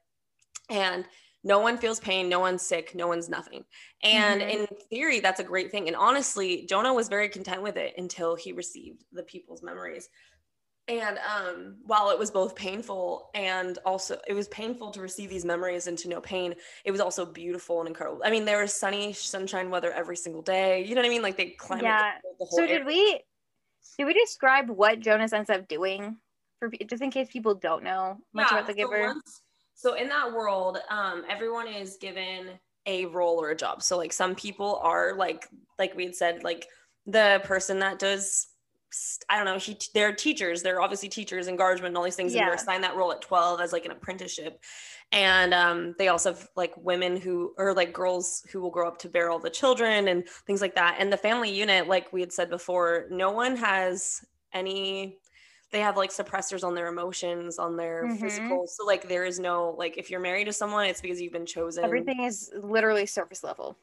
and no one feels pain, no one's sick, no one's nothing. And in theory, that's a great thing. And honestly, Jonah was very content with it until he received the people's memories. And while it was both painful, and also it was painful to receive these memories and to know pain, it was also beautiful and incredible. I mean, there was sunshine weather every single day. You know what I mean? Like, they climbed the whole area. Did we describe what Jonas ends up doing, for just in case people don't know much about The Giver? So in that world, everyone is given a role or a job. So like, some people are like we had said, like the person that does, I don't know, they're teachers. They're obviously teachers and guardsmen and all these things. Yeah. And they're assigned that role at 12 as like an apprenticeship. And they also have like women who are like girls who will grow up to bear all the children and things like that. And the family unit, like we had said before, no one has any, they have like suppressors on their emotions, on their physical. So like, there is no, like, if you're married to someone, it's because you've been chosen. Everything is literally surface level.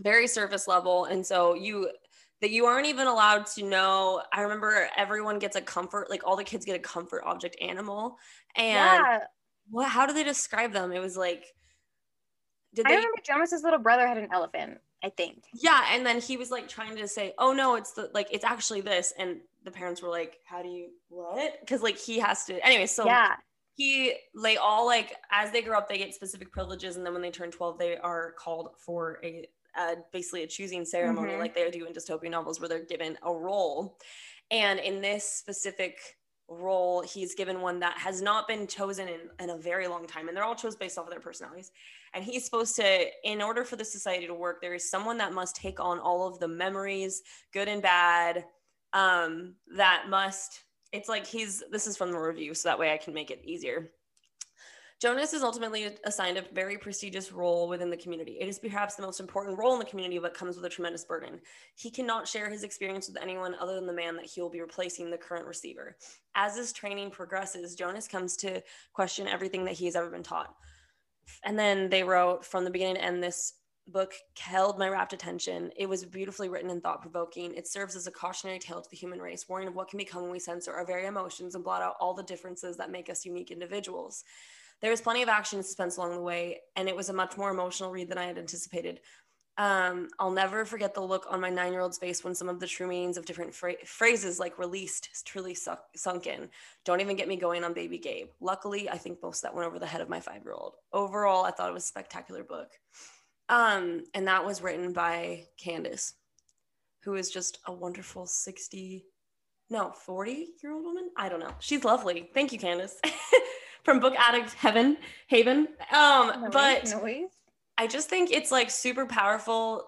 Very surface level. And so you aren't even allowed to know. I remember everyone gets a comfort, like all the kids get a comfort object animal. And how do they describe them? It was like, I remember Jonas's little brother had an elephant, I think. Yeah, and then he was like trying to say, oh no, it's actually this. And the parents were like, what? Because like he has to, anyway, so yeah. They all like, as they grow up, they get specific privileges. And then when they turn 12, they are called for basically a choosing ceremony, like they do in dystopian novels, where they're given a role. And in this specific role, he's given one that has not been chosen in a very long time, and they're all chosen based off of their personalities. And he's supposed to, in order for the society to work, there is someone that must take on all of the memories, good and bad, this is from the review, so that way I can make it easier. Jonas is ultimately assigned a very prestigious role within the community. It is perhaps the most important role in the community, but comes with a tremendous burden. He cannot share his experience with anyone other than the man that he will be replacing, the current receiver. As his training progresses, Jonas comes to question everything that he has ever been taught. And then they wrote, from the beginning to end, this book held my rapt attention. It was beautifully written and thought-provoking. It serves as a cautionary tale to the human race, warning of what can become when we censor our very emotions and blot out all the differences that make us unique individuals. There was plenty of action and suspense along the way, and it was a much more emotional read than I had anticipated. I'll never forget the look on my 9-year-old's face when some of the true meanings of different phrases like released truly sunk in. Don't even get me going on Baby Gabe. Luckily, I think most of that went over the head of my 5-year-old. Overall, I thought it was a spectacular book. And that was written by Candace, who is just a wonderful 40-year-old woman. I don't know. She's lovely. Thank you, Candace. From Book Addict Haven. I just think it's like super powerful.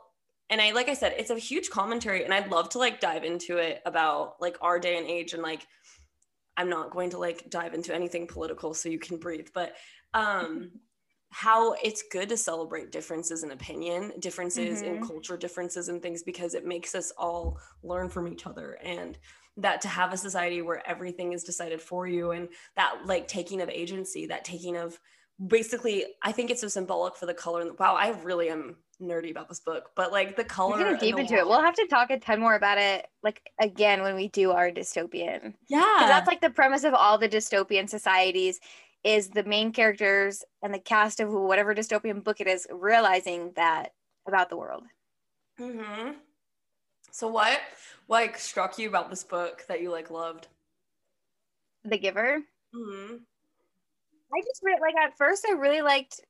And like I said, it's a huge commentary, and I'd love to like dive into it about like our day and age. And like, I'm not going to like dive into anything political so you can breathe, but how it's good to celebrate differences in opinion, differences in culture, differences in things, because it makes us all learn from each other. And that to have a society where everything is decided for you, and that like taking of agency, that taking of basically, I think it's so symbolic for the color. And wow, I really am nerdy about this book, but like the color. We're gonna deep into it. We'll have to talk a ton more about it, like again, when we do our dystopian. Yeah. 'Cause that's like the premise of all the dystopian societies, is the main characters and the cast of whatever dystopian book it is realizing that about the world. So what like struck you about this book that you like loved? The Giver. I just read, like at first I really liked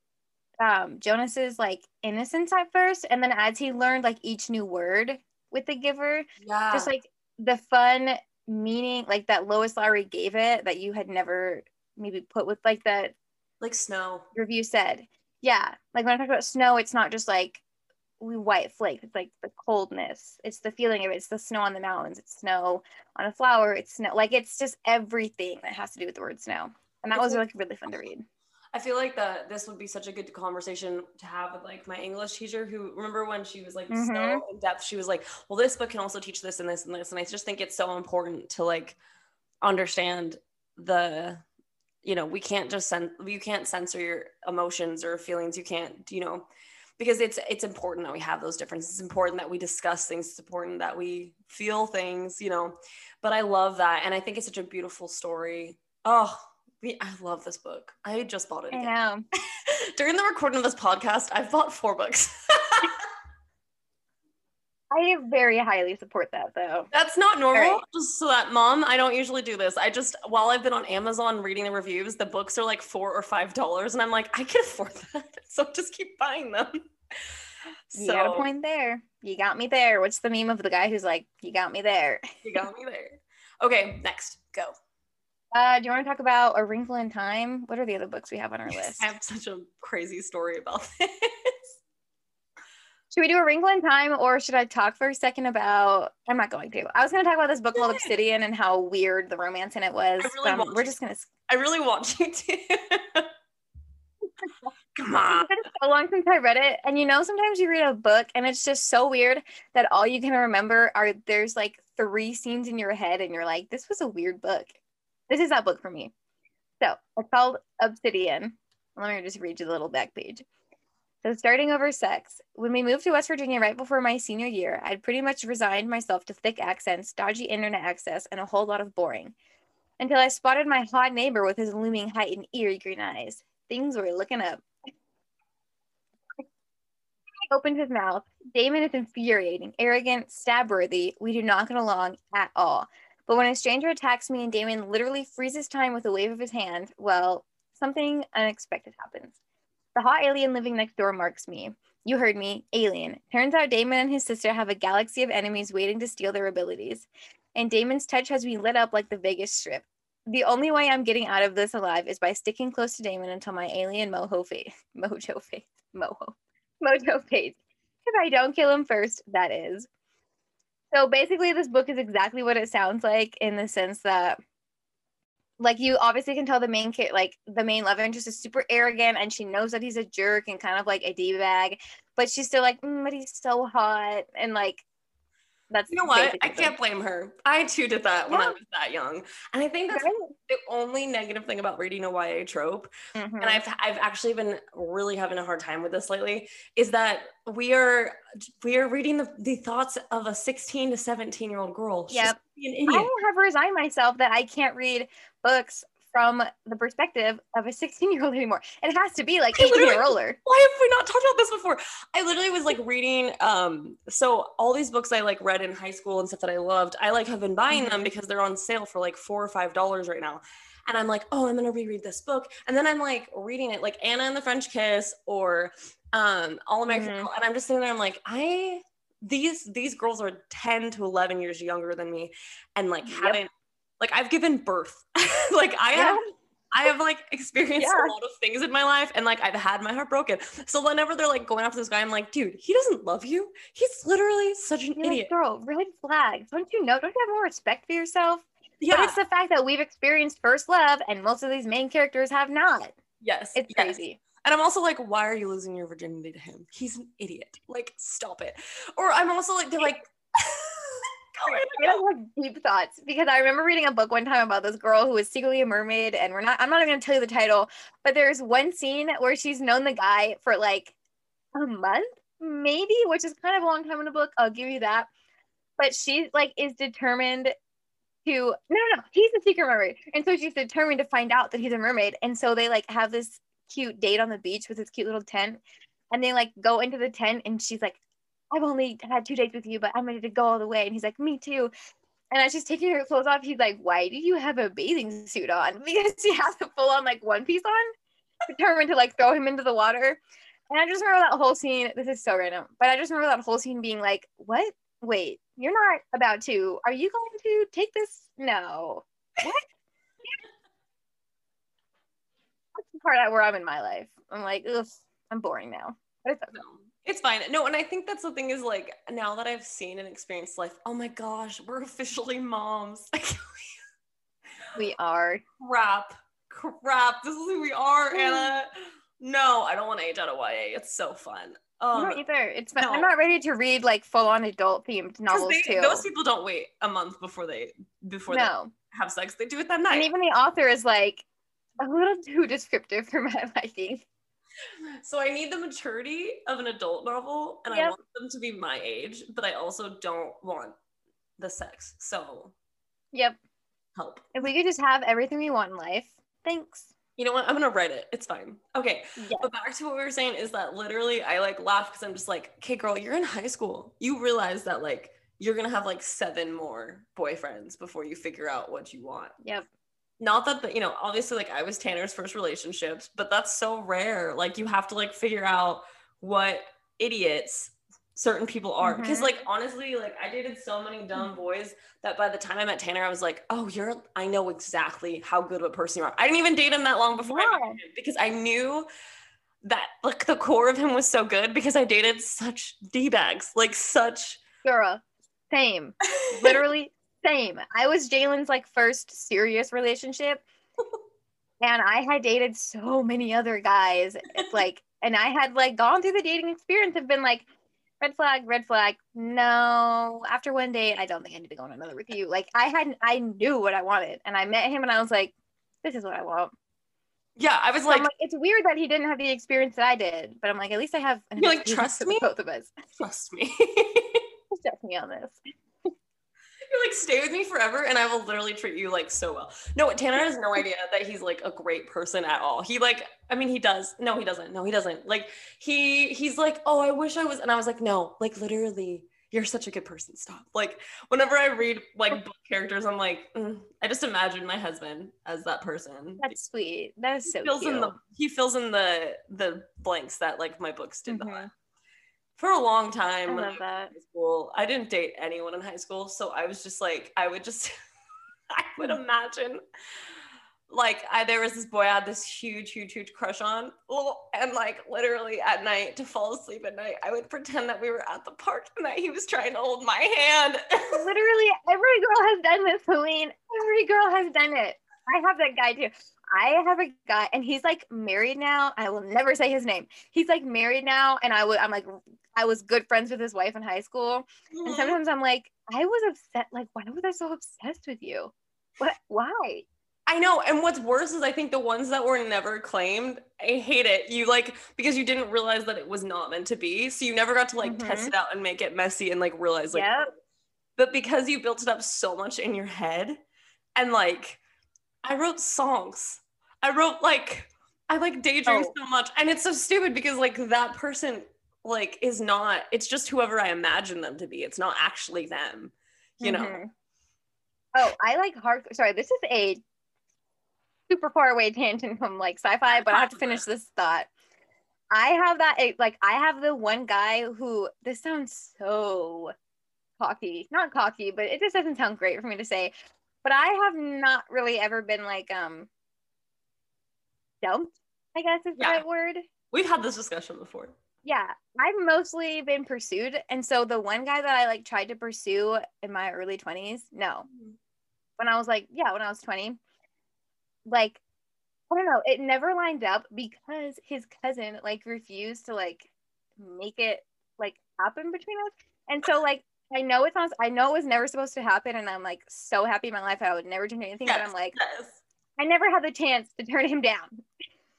Jonas's like innocence at first, and then as he learned like each new word with The Giver, just like the fun meaning like that Lois Lowry gave it, that you had never maybe put with like that Like snow. Review said. Yeah. Like when I talk about snow, it's not just like white flake. It's like the coldness. It's the feeling of it. It's the snow on the mountains. It's snow on a flower. It's snow. Like it's just everything that has to do with the word snow. And that was like really fun to read. I feel like that this would be such a good conversation to have with like my English teacher who, remember when she was like so in depth, she was like, well, this book can also teach this and this and this. And I just think it's so important to like understand the, you know, you can't censor your emotions or feelings. You can't, you know, because it's important that we have those differences. It's important that we discuss things. It's important that we feel things, you know, but I love that. And I think it's such a beautiful story. Oh, I love this book. I just bought it again. I know. During the recording of this podcast, I've bought 4 books. I very highly support that, though. That's not normal. Right. Just so that, Mom, I don't usually do this. I just, while I've been on Amazon reading the reviews, the books are like $4 or $5, and I'm like, I can afford that, so just keep buying them. You got a point there. You got me there. What's the meme of the guy who's like, "You got me there." You got me there. Okay, next, go. Do you want to talk about A Wrinkle in Time? What are the other books we have on our list? I have such a crazy story about this. Should we do A Wrinkle in Time, or should I talk for a second about, I'm not going to. I was going to talk about this book called Obsidian and how weird the romance in it was. I really want you to. Come on. It's been so long since I read it. And you know, sometimes you read a book and it's just so weird that all you can remember are there's like 3 scenes in your head and you're like, this was a weird book. This is that book for me. So it's called Obsidian. Let me just read you the little back page. So, starting over sex. When we moved to West Virginia right before my senior year, I'd pretty much resigned myself to thick accents, dodgy internet access, and a whole lot of boring. Until I spotted my hot neighbor with his looming height and eerie green eyes. Things were looking up. I opened his mouth. Damon is infuriating, arrogant, stab-worthy. We do not get along at all. But when a stranger attacks me and Damon literally freezes time with a wave of his hand, well, something unexpected happens. The hot alien living next door marks me. You heard me, alien. Turns out Damon and his sister have a galaxy of enemies waiting to steal their abilities. And Damon's touch has me lit up like the Vegas Strip. The only way I'm getting out of this alive is by sticking close to Damon until my alien mojo fades. If I don't kill him first, that is. So basically this book is exactly what it sounds like, in the sense that like you obviously can tell the main kid, like the main love interest is super arrogant and she knows that he's a jerk and kind of like a D-bag, but she's still like, but he's so hot. And like, that's, you know what? I can't blame her. I too did that when I was that young. And I think that's the only negative thing about reading a YA trope. Mm-hmm. And I've actually been really having a hard time with this lately, is that we are reading the thoughts of a 16 to 17 year old girl. Yep. She's an idiot. I have resigned myself that I can't read books from the perspective of a 16-year-old anymore. It has to be like 18-year-older. Why have we not talked about this before? I literally was like reading, so all these books I like read in high school and stuff that I loved, I like have been buying them because they're on sale for like $4 or $5 right now. And I'm like, oh, I'm gonna reread this book. And then I'm like reading it, like Anna and the French Kiss or All American Girl. And I'm just sitting there, I'm like, these girls are 10 to 11 years younger than me and like haven't, like I've given birth. Like I have like experienced a lot of things in my life, and like I've had my heart broken. So whenever they're like going after this guy, I'm like, dude, he doesn't love you. He's literally such an idiot. Like, girl, red flags. Don't you know? Don't you have more respect for yourself? Yeah. But it's the fact that we've experienced first love, and most of these main characters have not. Yes. It's crazy. And I'm also like, why are you losing your virginity to him? He's an idiot. Like, stop it. Or I'm also like, they're like. I don't have deep thoughts, because I remember reading a book one time about this girl who was secretly a mermaid, and I'm not even going to tell you the title, but there's one scene where she's known the guy for like a month, maybe, which is kind of a long time in a book. I'll give you that. But she like is determined to, no, he's a secret mermaid. And so she's determined to find out that he's a mermaid. And so they like have this cute date on the beach with this cute little tent, and they like go into the tent, and she's like, I've only had 2 dates with you, but I'm ready to go all the way. And he's like, me too. And as she's taking her clothes off, he's like, why do you have a bathing suit on? Because she has a full on like one piece on, determined to like throw him into the water. And I just remember that whole scene. This is so random, but I just remember that whole scene being like, what? Wait, you're not about to, are you going to take this? No. What? That's the part where I'm in my life. I'm like, ugh, I'm boring now. But it's okay. No, it's fine. No, and I think that's the thing is, like, now that I've seen and experienced life, oh my gosh, we're officially moms. We are. Crap. This is who we are, Anna. No, I don't want to age out of YA. It's so fun. Not either. It's no. I'm not ready to read like full-on adult-themed novels too. Those people don't wait a month before they have sex. They do it that night. And even the author is like a little too descriptive for my liking. So I need the maturity of an adult novel, and yep. I want them to be my age, but I also don't want the sex. So, yep. Help. If we could just have everything we want in life, thanks. You know what? I'm gonna write it. It's fine. Okay. Yes. But back to what we were saying is that literally I like laugh because I'm just like, okay, girl, you're in high school. You realize that like you're gonna have like 7 more boyfriends before you figure out what you want. Yep. Not that the, you know, obviously like I was Tanner's first relationships, but that's so rare. Like you have to like figure out what idiots certain people are, because mm-hmm. like honestly, like I dated so many dumb boys that by the time I met Tanner I was like, oh, I know exactly how good of a person you are. I didn't even date him that long before I met him, because I knew that like the core of him was so good, because I dated such d-bags, like such girl. Same. Literally same. I was Jalen's like first serious relationship and I had dated so many other guys. It's like, and I had like gone through the dating experience and been like, red flag, no, after one date, I don't think I need to go on another with you. Like I knew what I wanted, and I met him and I was like, this is what I want. Yeah, I was so like, it's weird that he didn't have the experience that I did, but I'm like, at least I have an experience. You're like, trust me? Both of us. Trust me. Trust me on this. You're like, stay with me forever and I will literally treat you like so well. No, Tanner has no idea that he's like a great person at all. He like, I mean, he does. No, he doesn't. No, he doesn't. Like he's like, oh, I wish I was. And I was like, no, like literally you're such a good person. Stop. Like whenever I read like book characters, I'm like, I just imagine my husband as that person. That's sweet. That is so cute. He fills in the blanks that like my books did not. For a long time when I was in high school, I didn't date anyone in high school. So I was just like, I would imagine like there was this boy I had this huge, huge, huge crush on. And like literally at night, to fall asleep at night, I would pretend that we were at the park and that he was trying to hold my hand. Literally every girl has done this, Helene. Every girl has done it. I have that guy too. I have a guy and he's like married now. I will never say his name. He's like married now. And I was good friends with his wife in high school. Mm-hmm. And sometimes I'm like, I was upset. Like, why was I so obsessed with you? What? Why? I know. And what's worse is I think the ones that were never claimed, I hate it. You like, because you didn't realize that it was not meant to be. So you never got to like test it out and make it messy and like realize like, but because you built it up so much in your head and like, I wrote songs. I wrote like, I like daydream so much. And it's so stupid because like that person like is not, it's just whoever I imagine them to be. It's not actually them, you know? Oh, I like sorry, this is a super far away tangent from like sci-fi, but I have to finish this thought. I have the one guy who, this sounds so cocky, not cocky, but it just doesn't sound great for me to say. But I have not really ever been like dumped, I guess is the right word. We've had this discussion before. Yeah, I've mostly been pursued. And so the one guy that I like tried to pursue in my early 20s, when I was 20, like, I don't know, it never lined up because his cousin like refused to like make it like happen between us. And so like, I know it was never supposed to happen, and I'm like so happy in my life I would never do anything. Yes, but I'm like, I never had the chance to turn him down.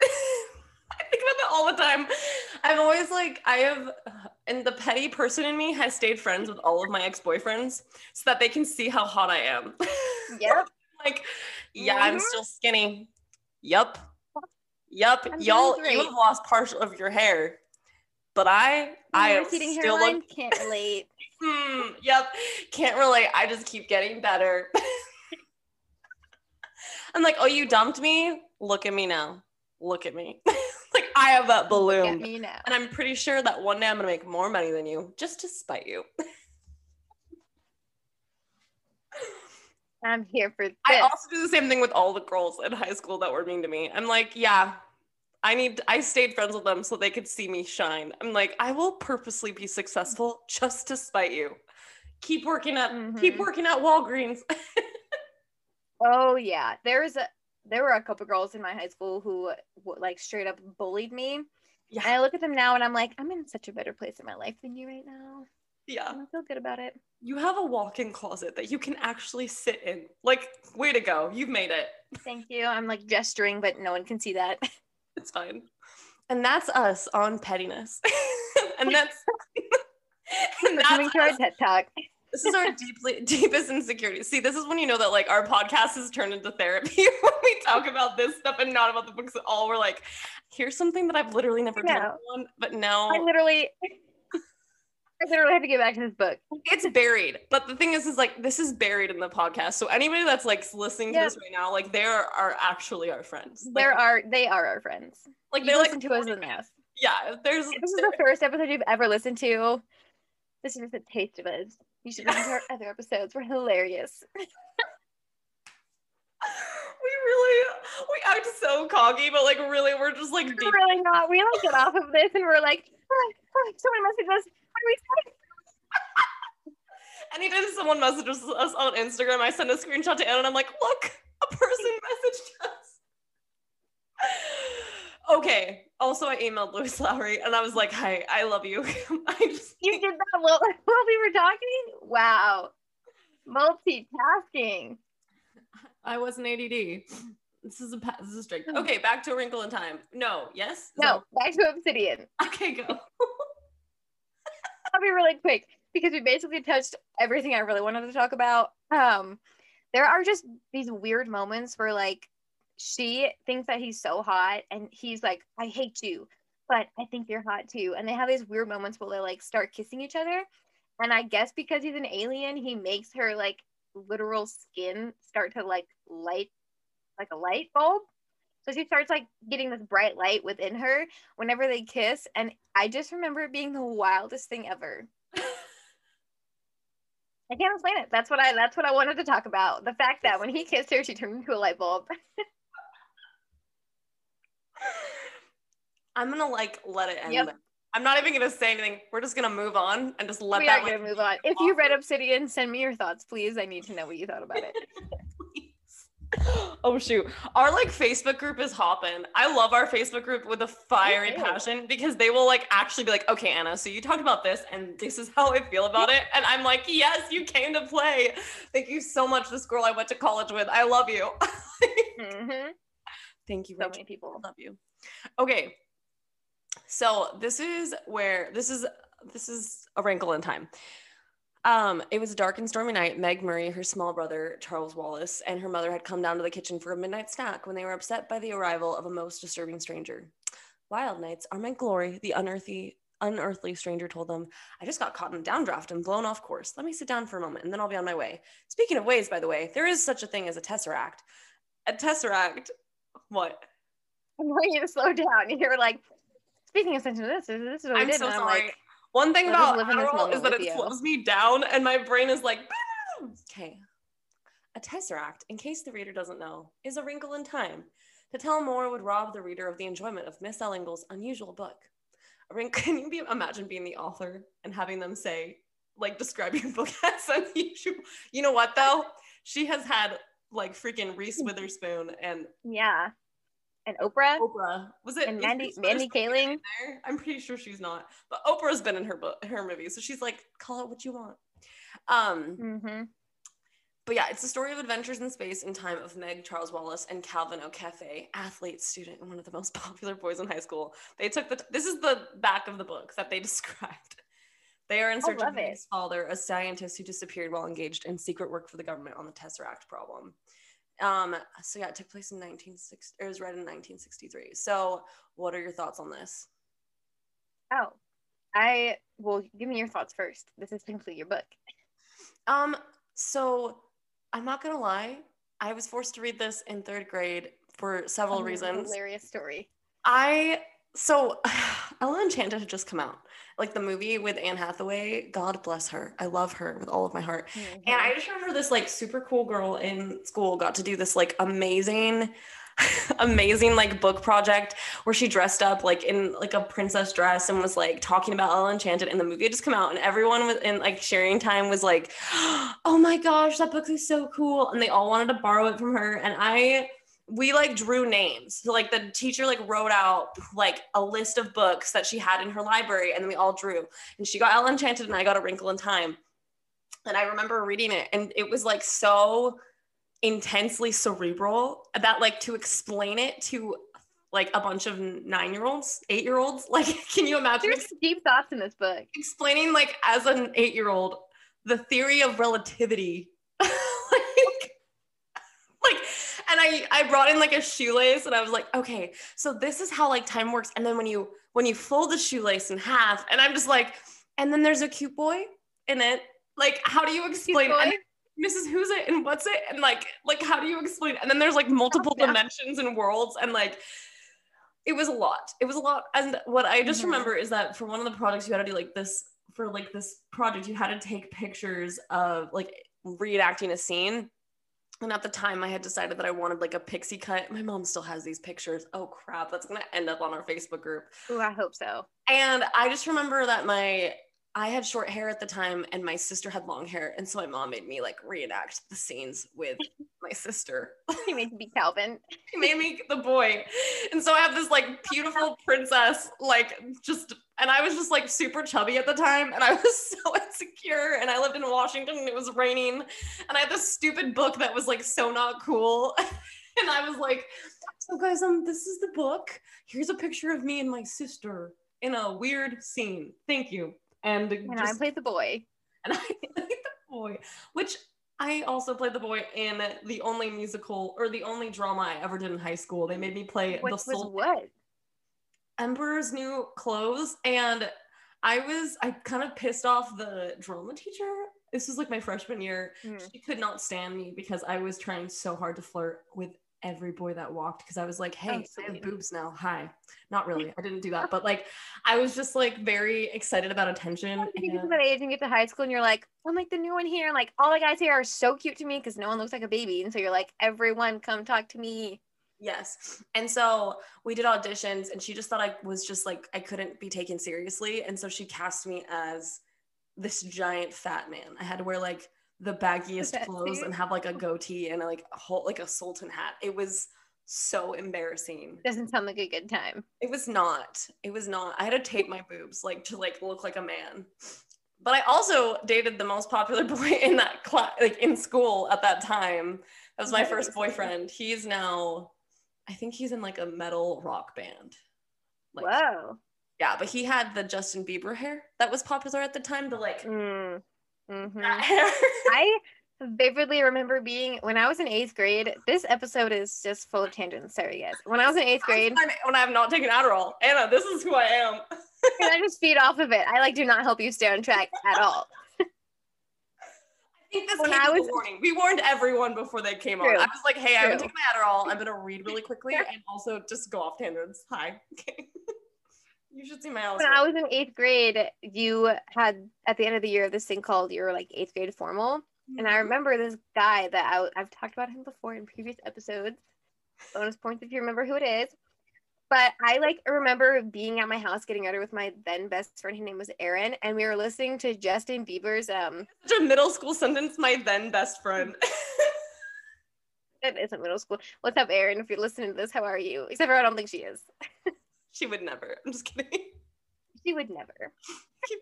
I think about that all the time. I'm always like, and the petty person in me has stayed friends with all of my ex-boyfriends so that they can see how hot I am. Yep. Like, yeah, I'm still skinny. Yup. You have lost partial of your hair, but I am still hairline, can't relate. Can't relate. I just keep getting better. I'm like, oh, you dumped me? Look at me now. Look at me. Like, I have that balloon. Look at me now. And I'm pretty sure that one day I'm going to make more money than you just to spite you. I'm here for this. I also do the same thing with all the girls in high school that were mean to me. I'm like, yeah, I stayed friends with them so they could see me shine. I'm like, I will purposely be successful just to spite you. Keep working at Walgreens. Oh yeah, there were a couple girls in my high school who like straight up bullied me. Yeah. And I look at them now and I'm like, I'm in such a better place in my life than you right now. Yeah. I feel good about it. You have a walk-in closet that you can actually sit in. Like, way to go. You've made it. Thank you. I'm like gesturing, but no one can see that. It's fine. And that's us on pettiness. And that's coming to our TED Talk. This is our deepest insecurity. See, this is when you know that like our podcast has turned into therapy when we talk about this stuff and not about the books at all. We're like, here's something that I've literally never done on, but now I literally have to get back to this book. It's buried. But the thing is like, this is buried in the podcast. So anybody that's like listening to this right now, like they are actually our friends. Like, they are our friends. Like they listen to us in this. Yeah. This is the first episode you've ever listened to. This is just a taste of us. You should listen to our other episodes. We're hilarious. We act so cocky, but like really, we're just like deep. Really not. We like get off of this and we're like, someone messaged us. Anytime someone messages us on Instagram, I send a screenshot to Anna and I'm like, look, a person messaged us. Okay. Also, I emailed Lois Lowry and I was like, hi, I love you. You did that while we were talking? Wow. Multitasking. I was an ADD. This is strict. Okay, back to A Wrinkle in Time. No, yes? No, back to Obsidian. Okay, go. I'll be really quick because we basically touched everything I really wanted to talk about. There are just these weird moments where like she thinks that he's so hot and he's like, I hate you, but I think you're hot too. And they have these weird moments where they like start kissing each other. And I guess because he's an alien, he makes her like literal skin start to like light like a light bulb. So she starts like getting this bright light within her whenever they kiss. And I just remember it being the wildest thing ever. I can't explain it. That's what I wanted to talk about. The fact that when he kissed her, she turned into a light bulb. I'm going to like let it end. Yep. I'm not even going to say anything. We're just going to move on and just let that. We are going to move on. If you read Obsidian, send me your thoughts, please. I need to know what you thought about it. Oh shoot, our like Facebook group is hopping. I love our Facebook group with a fiery passion because they will like actually be like, okay Anna, so you talked about this and this is how I feel about it, and I'm like, yes, you came to play, thank you so much, this girl I went to college with, I love you. Thank you, so many people love you. Okay, so this is A Wrinkle in Time. It was a dark and stormy night. Meg Murray, her small brother, Charles Wallace, and her mother had come down to the kitchen for a midnight snack when they were upset by the arrival of a most disturbing stranger. Wild nights are my glory, the unearthly stranger told them. I just got caught in a downdraft and blown off course. Let me sit down for a moment and then I'll be on my way. Speaking of ways, by the way, there is such a thing as a tesseract. A tesseract? What? I want you to slow down. You're like, speaking of this, this is what I did. I'm so sorry. Like, one thing about Adderall is that it slows me down and my brain is like, boom. Okay. A tesseract, in case the reader doesn't know, is a wrinkle in time. To tell more would rob the reader of the enjoyment of Miss Ellingle's unusual book. Can you imagine being the author and having them say, like, describe your book as unusual? You know what, though? She has had, like, freaking Reese Witherspoon and... Yeah. And Oprah. Was it? And Mandy Kaling. I'm pretty sure she's not. But Oprah's been in her movie. So she's like, call it what you want. But yeah, it's the story of adventures in space and time of Meg, Charles Wallace, and Calvin O'Cafe, athlete, student, and one of the most popular boys in high school. They took this is the back of the book that they described. They are in search of his father, a scientist who disappeared while engaged in secret work for the government on the Tesseract problem. So yeah, it took place in 1960. It was read in 1963. So what are your thoughts on this? Oh, I will give me your thoughts first. This is simply your book. So I'm not gonna lie, I was forced to read this in third grade for several reasons. Hilarious story. Ella Enchanted had just come out, like the movie with Anne Hathaway. God bless her. I love her with all of my heart. Mm-hmm. And I just remember this like super cool girl in school got to do this like amazing like book project where she dressed up like in like a princess dress and was like talking about Ella Enchanted, and the movie had just come out, and everyone was in like sharing time was like, oh my gosh, that book is so cool, and they all wanted to borrow it from her. And we like drew names. So like the teacher like wrote out like a list of books that she had in her library, and then we all drew, and she got Ella Enchanted and I got A Wrinkle in Time. And I remember reading it, and it was like so intensely cerebral that like to explain it to like a bunch of 9-year-olds, 8-year-olds, like can you imagine? There's deep thoughts in this book. Explaining like as an 8-year-old, the theory of relativity. And I brought in like a shoelace, and I was like, okay, so this is how like time works. And then when you fold the shoelace in half, and I'm just like, and then there's a cute boy in it. Like, how do you explain Mrs. Who's it and what's it? And like how do you explain? And then there's like multiple dimensions and worlds, and like it was a lot. It was a lot. And what I just remember is that for one of the projects you had to do like this, for like this project, you had to take pictures of like reenacting a scene. And at the time I had decided that I wanted like a pixie cut. My mom still has these pictures. Oh crap, that's gonna end up on our Facebook group. Oh, I hope so. And I just remember that I had short hair at the time, and my sister had long hair. And so my mom made me like reenact the scenes with my sister. She made me be Calvin. She made me the boy. And so I have this like beautiful princess, like just, and I was just like super chubby at the time. And I was so insecure, and I lived in Washington, and it was raining. And I had this stupid book that was like so not cool. And I was like, so guys, this is the book. Here's a picture of me and my sister in a weird scene. Thank you. And I played the boy. And I played the boy, which I also played the boy in the only musical or the only drama I ever did in high school. They made me play Emperor's New Clothes. And I kind of pissed off the drama teacher. This was like my freshman year. She could not stand me because I was trying so hard to flirt with every boy that walked, because I was like, hey, I have boobs now. Hi. Not really, I didn't do that, but like I was just like very excited about attention. You get to that age and get to high school, and you're like, I'm like the new one here, and like all the guys here are so cute to me because no one looks like a baby, and so you're like, everyone come talk to me. Yes. And so we did auditions, and she just thought I was just like, I couldn't be taken seriously, and so she cast me as this giant fat man. I had to wear like the baggiest clothes and have like a goatee and like a whole like a sultan hat. It was so embarrassing. Doesn't sound like a good time. It was not. I had to tape my boobs like to like look like a man. But I also dated the most popular boy in that class, like in school at that time. That was my first boyfriend. He's now, I think he's in like a metal rock band. Like, wow. Yeah, but he had the Justin Bieber hair that was popular at the time. The like. I vividly remember being when I was in 8th grade. This episode is just full of tangents. Sorry, guys. When I was in 8th grade, when I have not taken Adderall, Anna, this is who I am. And I just feed off of it. I like do not help you stay on track at all. I think this when came I was warning. We warned everyone before they came on. I was like, hey, I haven't taken my Adderall. I'm gonna read really quickly and also just go off tangents. Hi. Okay. You should see my house. When I was in 8th grade, you had at the end of the year this thing called your like 8th grade formal, and I remember this guy that I've talked about him before in previous episodes. Bonus points if you remember who it is. But I like remember being at my house getting ready with my then best friend. His name was Aaron, and we were listening to Justin Bieber's such a middle school sentence. My then best friend. It isn't middle school. What's up, Aaron? If you're listening to this, how are you? Except for I don't think she is. She would never. I'm just kidding. She would never.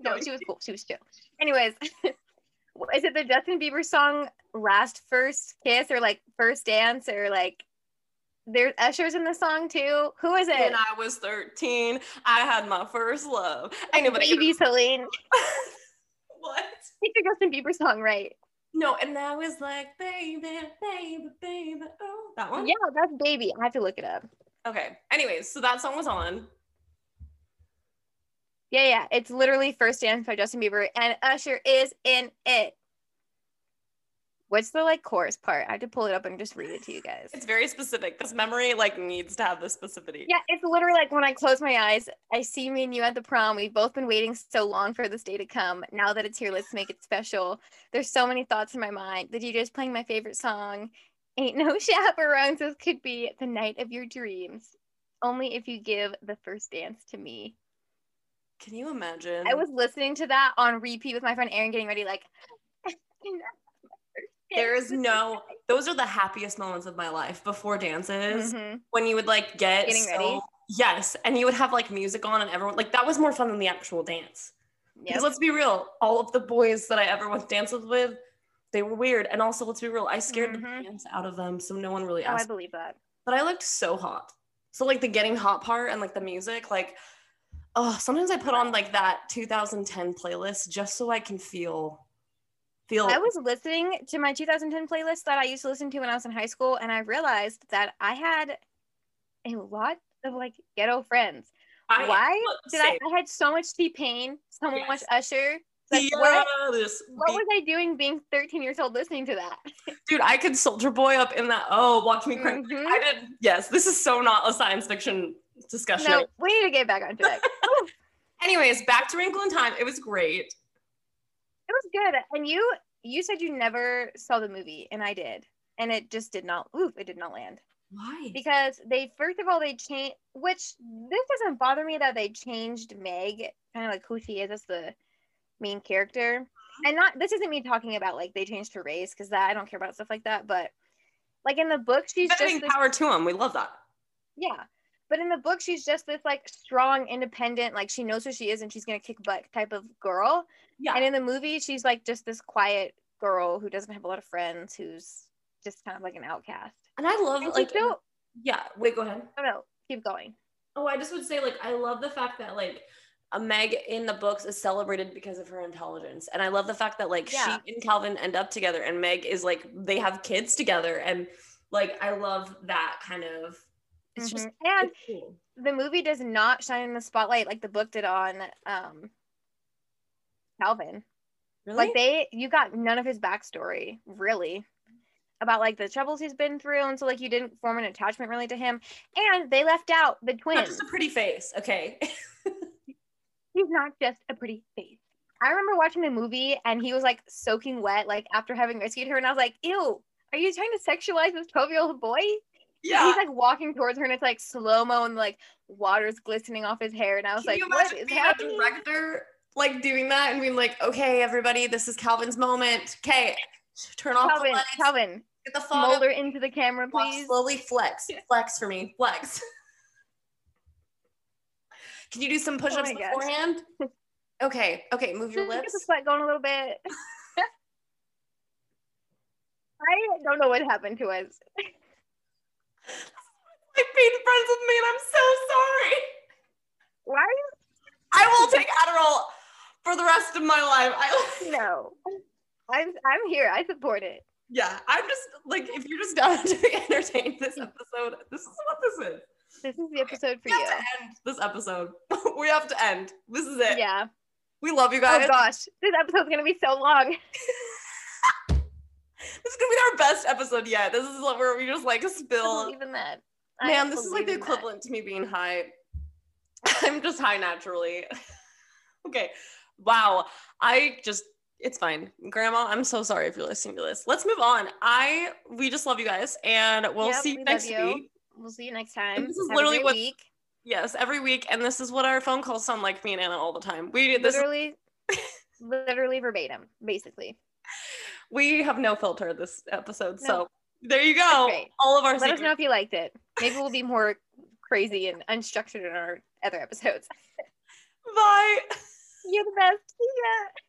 No, she was cool. She was chill. Anyways, is it the Justin Bieber song Last First Kiss or like First Dance or like there's Usher's in the song too? Who is it? When I was 13, I had my first love. I know, but Baby Celine. What? It's a Justin Bieber song, right? No, and I was like, baby, baby, baby. Oh, that one? Yeah, that's Baby. I have to look it up. Okay. Anyways, so that song was on. Yeah. It's literally First Dance by Justin Bieber, and Usher is in it. What's the like chorus part? I have to pull it up and just read it to you guys. It's very specific. This memory like needs to have the specificity. Yeah, it's literally like when I close my eyes, I see me and you at the prom. We've both been waiting so long for this day to come. Now that it's here, let's make it special. There's so many thoughts in my mind. The DJ's playing my favorite song. Ain't no chaperones, this could be the night of your dreams. Only if you give the first dance to me. Can you imagine? I was listening to that on repeat with my friend Erin, getting ready, like, there is no, those are the happiest moments of my life before dances, mm-hmm. when you would like get getting so, ready. Yes, and you would have like music on and everyone, like that was more fun than the actual dance. Yep. Because let's be real, all of the boys that I ever went dances with, they were weird. And also, let's be real, I scared mm-hmm. the pants out of them, so no one really asked. Oh, I believe that. But I looked so hot. So like the getting hot part and like the music, like, oh, sometimes I put on like that 2010 playlist just so I can feel. I was listening to my 2010 playlist that I used to listen to when I was in high school, and I realized that I had a lot of like ghetto friends. I had so much T-Pain, so yes. much Usher. Like, yeah, what was I doing being 13 years old listening to that? Dude, I could Soldier Boy up in that. Oh, watch me cry. Mm-hmm. I did. Yes, this is so not a science fiction discussion. No, we need to get back onto it. Anyways, back to Wrinkle in Time. It was great. It was good. And you said you never saw the movie, and I did. And it just did not, it did not land. Why? Because they changed, which this doesn't bother me that they changed Meg, kind of like who she is as the main character. And this isn't me talking about like they changed her race, because that I don't care about stuff like that, but like in the book she's just this, power to him. We love that. Yeah. But in the book she's just this like strong, independent, like she knows who she is and she's gonna kick butt type of girl. Yeah. And in the movie she's like just this quiet girl who doesn't have a lot of friends, who's just kind of like an outcast. And I love and like yeah, wait, go ahead. No, keep going. Oh, I just would say like I love the fact that like Meg in the books is celebrated because of her intelligence, and I love the fact that like yeah. she and Calvin end up together, and Meg is like they have kids together, and like I love that kind of it's mm-hmm. just and it's cool. The movie does not shine in the spotlight like the book did on Calvin. Really? Like you got none of his backstory really about like the troubles he's been through, and so like you didn't form an attachment really to him, and they left out the twins. Not just a pretty face, okay. He's not just a pretty face. I remember watching the movie and he was like soaking wet, like after having rescued her, and I was like, ew, are you trying to sexualize this 12-year-old boy? Yeah. He's like walking towards her and it's like slow-mo and like water's glistening off his hair, and I was like, what is happening? Can you imagine being a director like doing that and being like, okay, everybody, this is Calvin's moment. Okay, turn off the lights. Calvin, get the phone. Smolder into the camera, please. Slowly flex. Flex for me. Flex. Can you do some push-ups beforehand? Gosh. Okay, move your lips. Get the sweat going a little bit. I don't know what happened to us. I've been friends with me and I'm so sorry. Why? I will take Adderall for the rest of my life. No, I'm here. I support it. Yeah, I'm just like, if you're just down to be entertained this episode, this is what this is. This is the episode for you. We have to end this episode. We have to end. This is it. Yeah. We love you guys. Oh gosh, this episode's gonna be so long. This is gonna be our best episode yet. This is where we just like spill. Even that. Man, this is like the equivalent to me being high. I'm just high naturally. Okay. Wow. It's fine. Grandma, I'm so sorry if you're listening to this. Let's move on. We just love you guys, and we'll see you next week. We'll see you next time. And this is literally what week. Yes, every week, and this is what our phone calls sound like, me and Anna all the time. We did this literally verbatim, basically. We have no filter this episode, so there you go. All of our secrets. Let us know if you liked it. Maybe we'll be more crazy and unstructured in our other episodes. Bye. You're the best. See ya.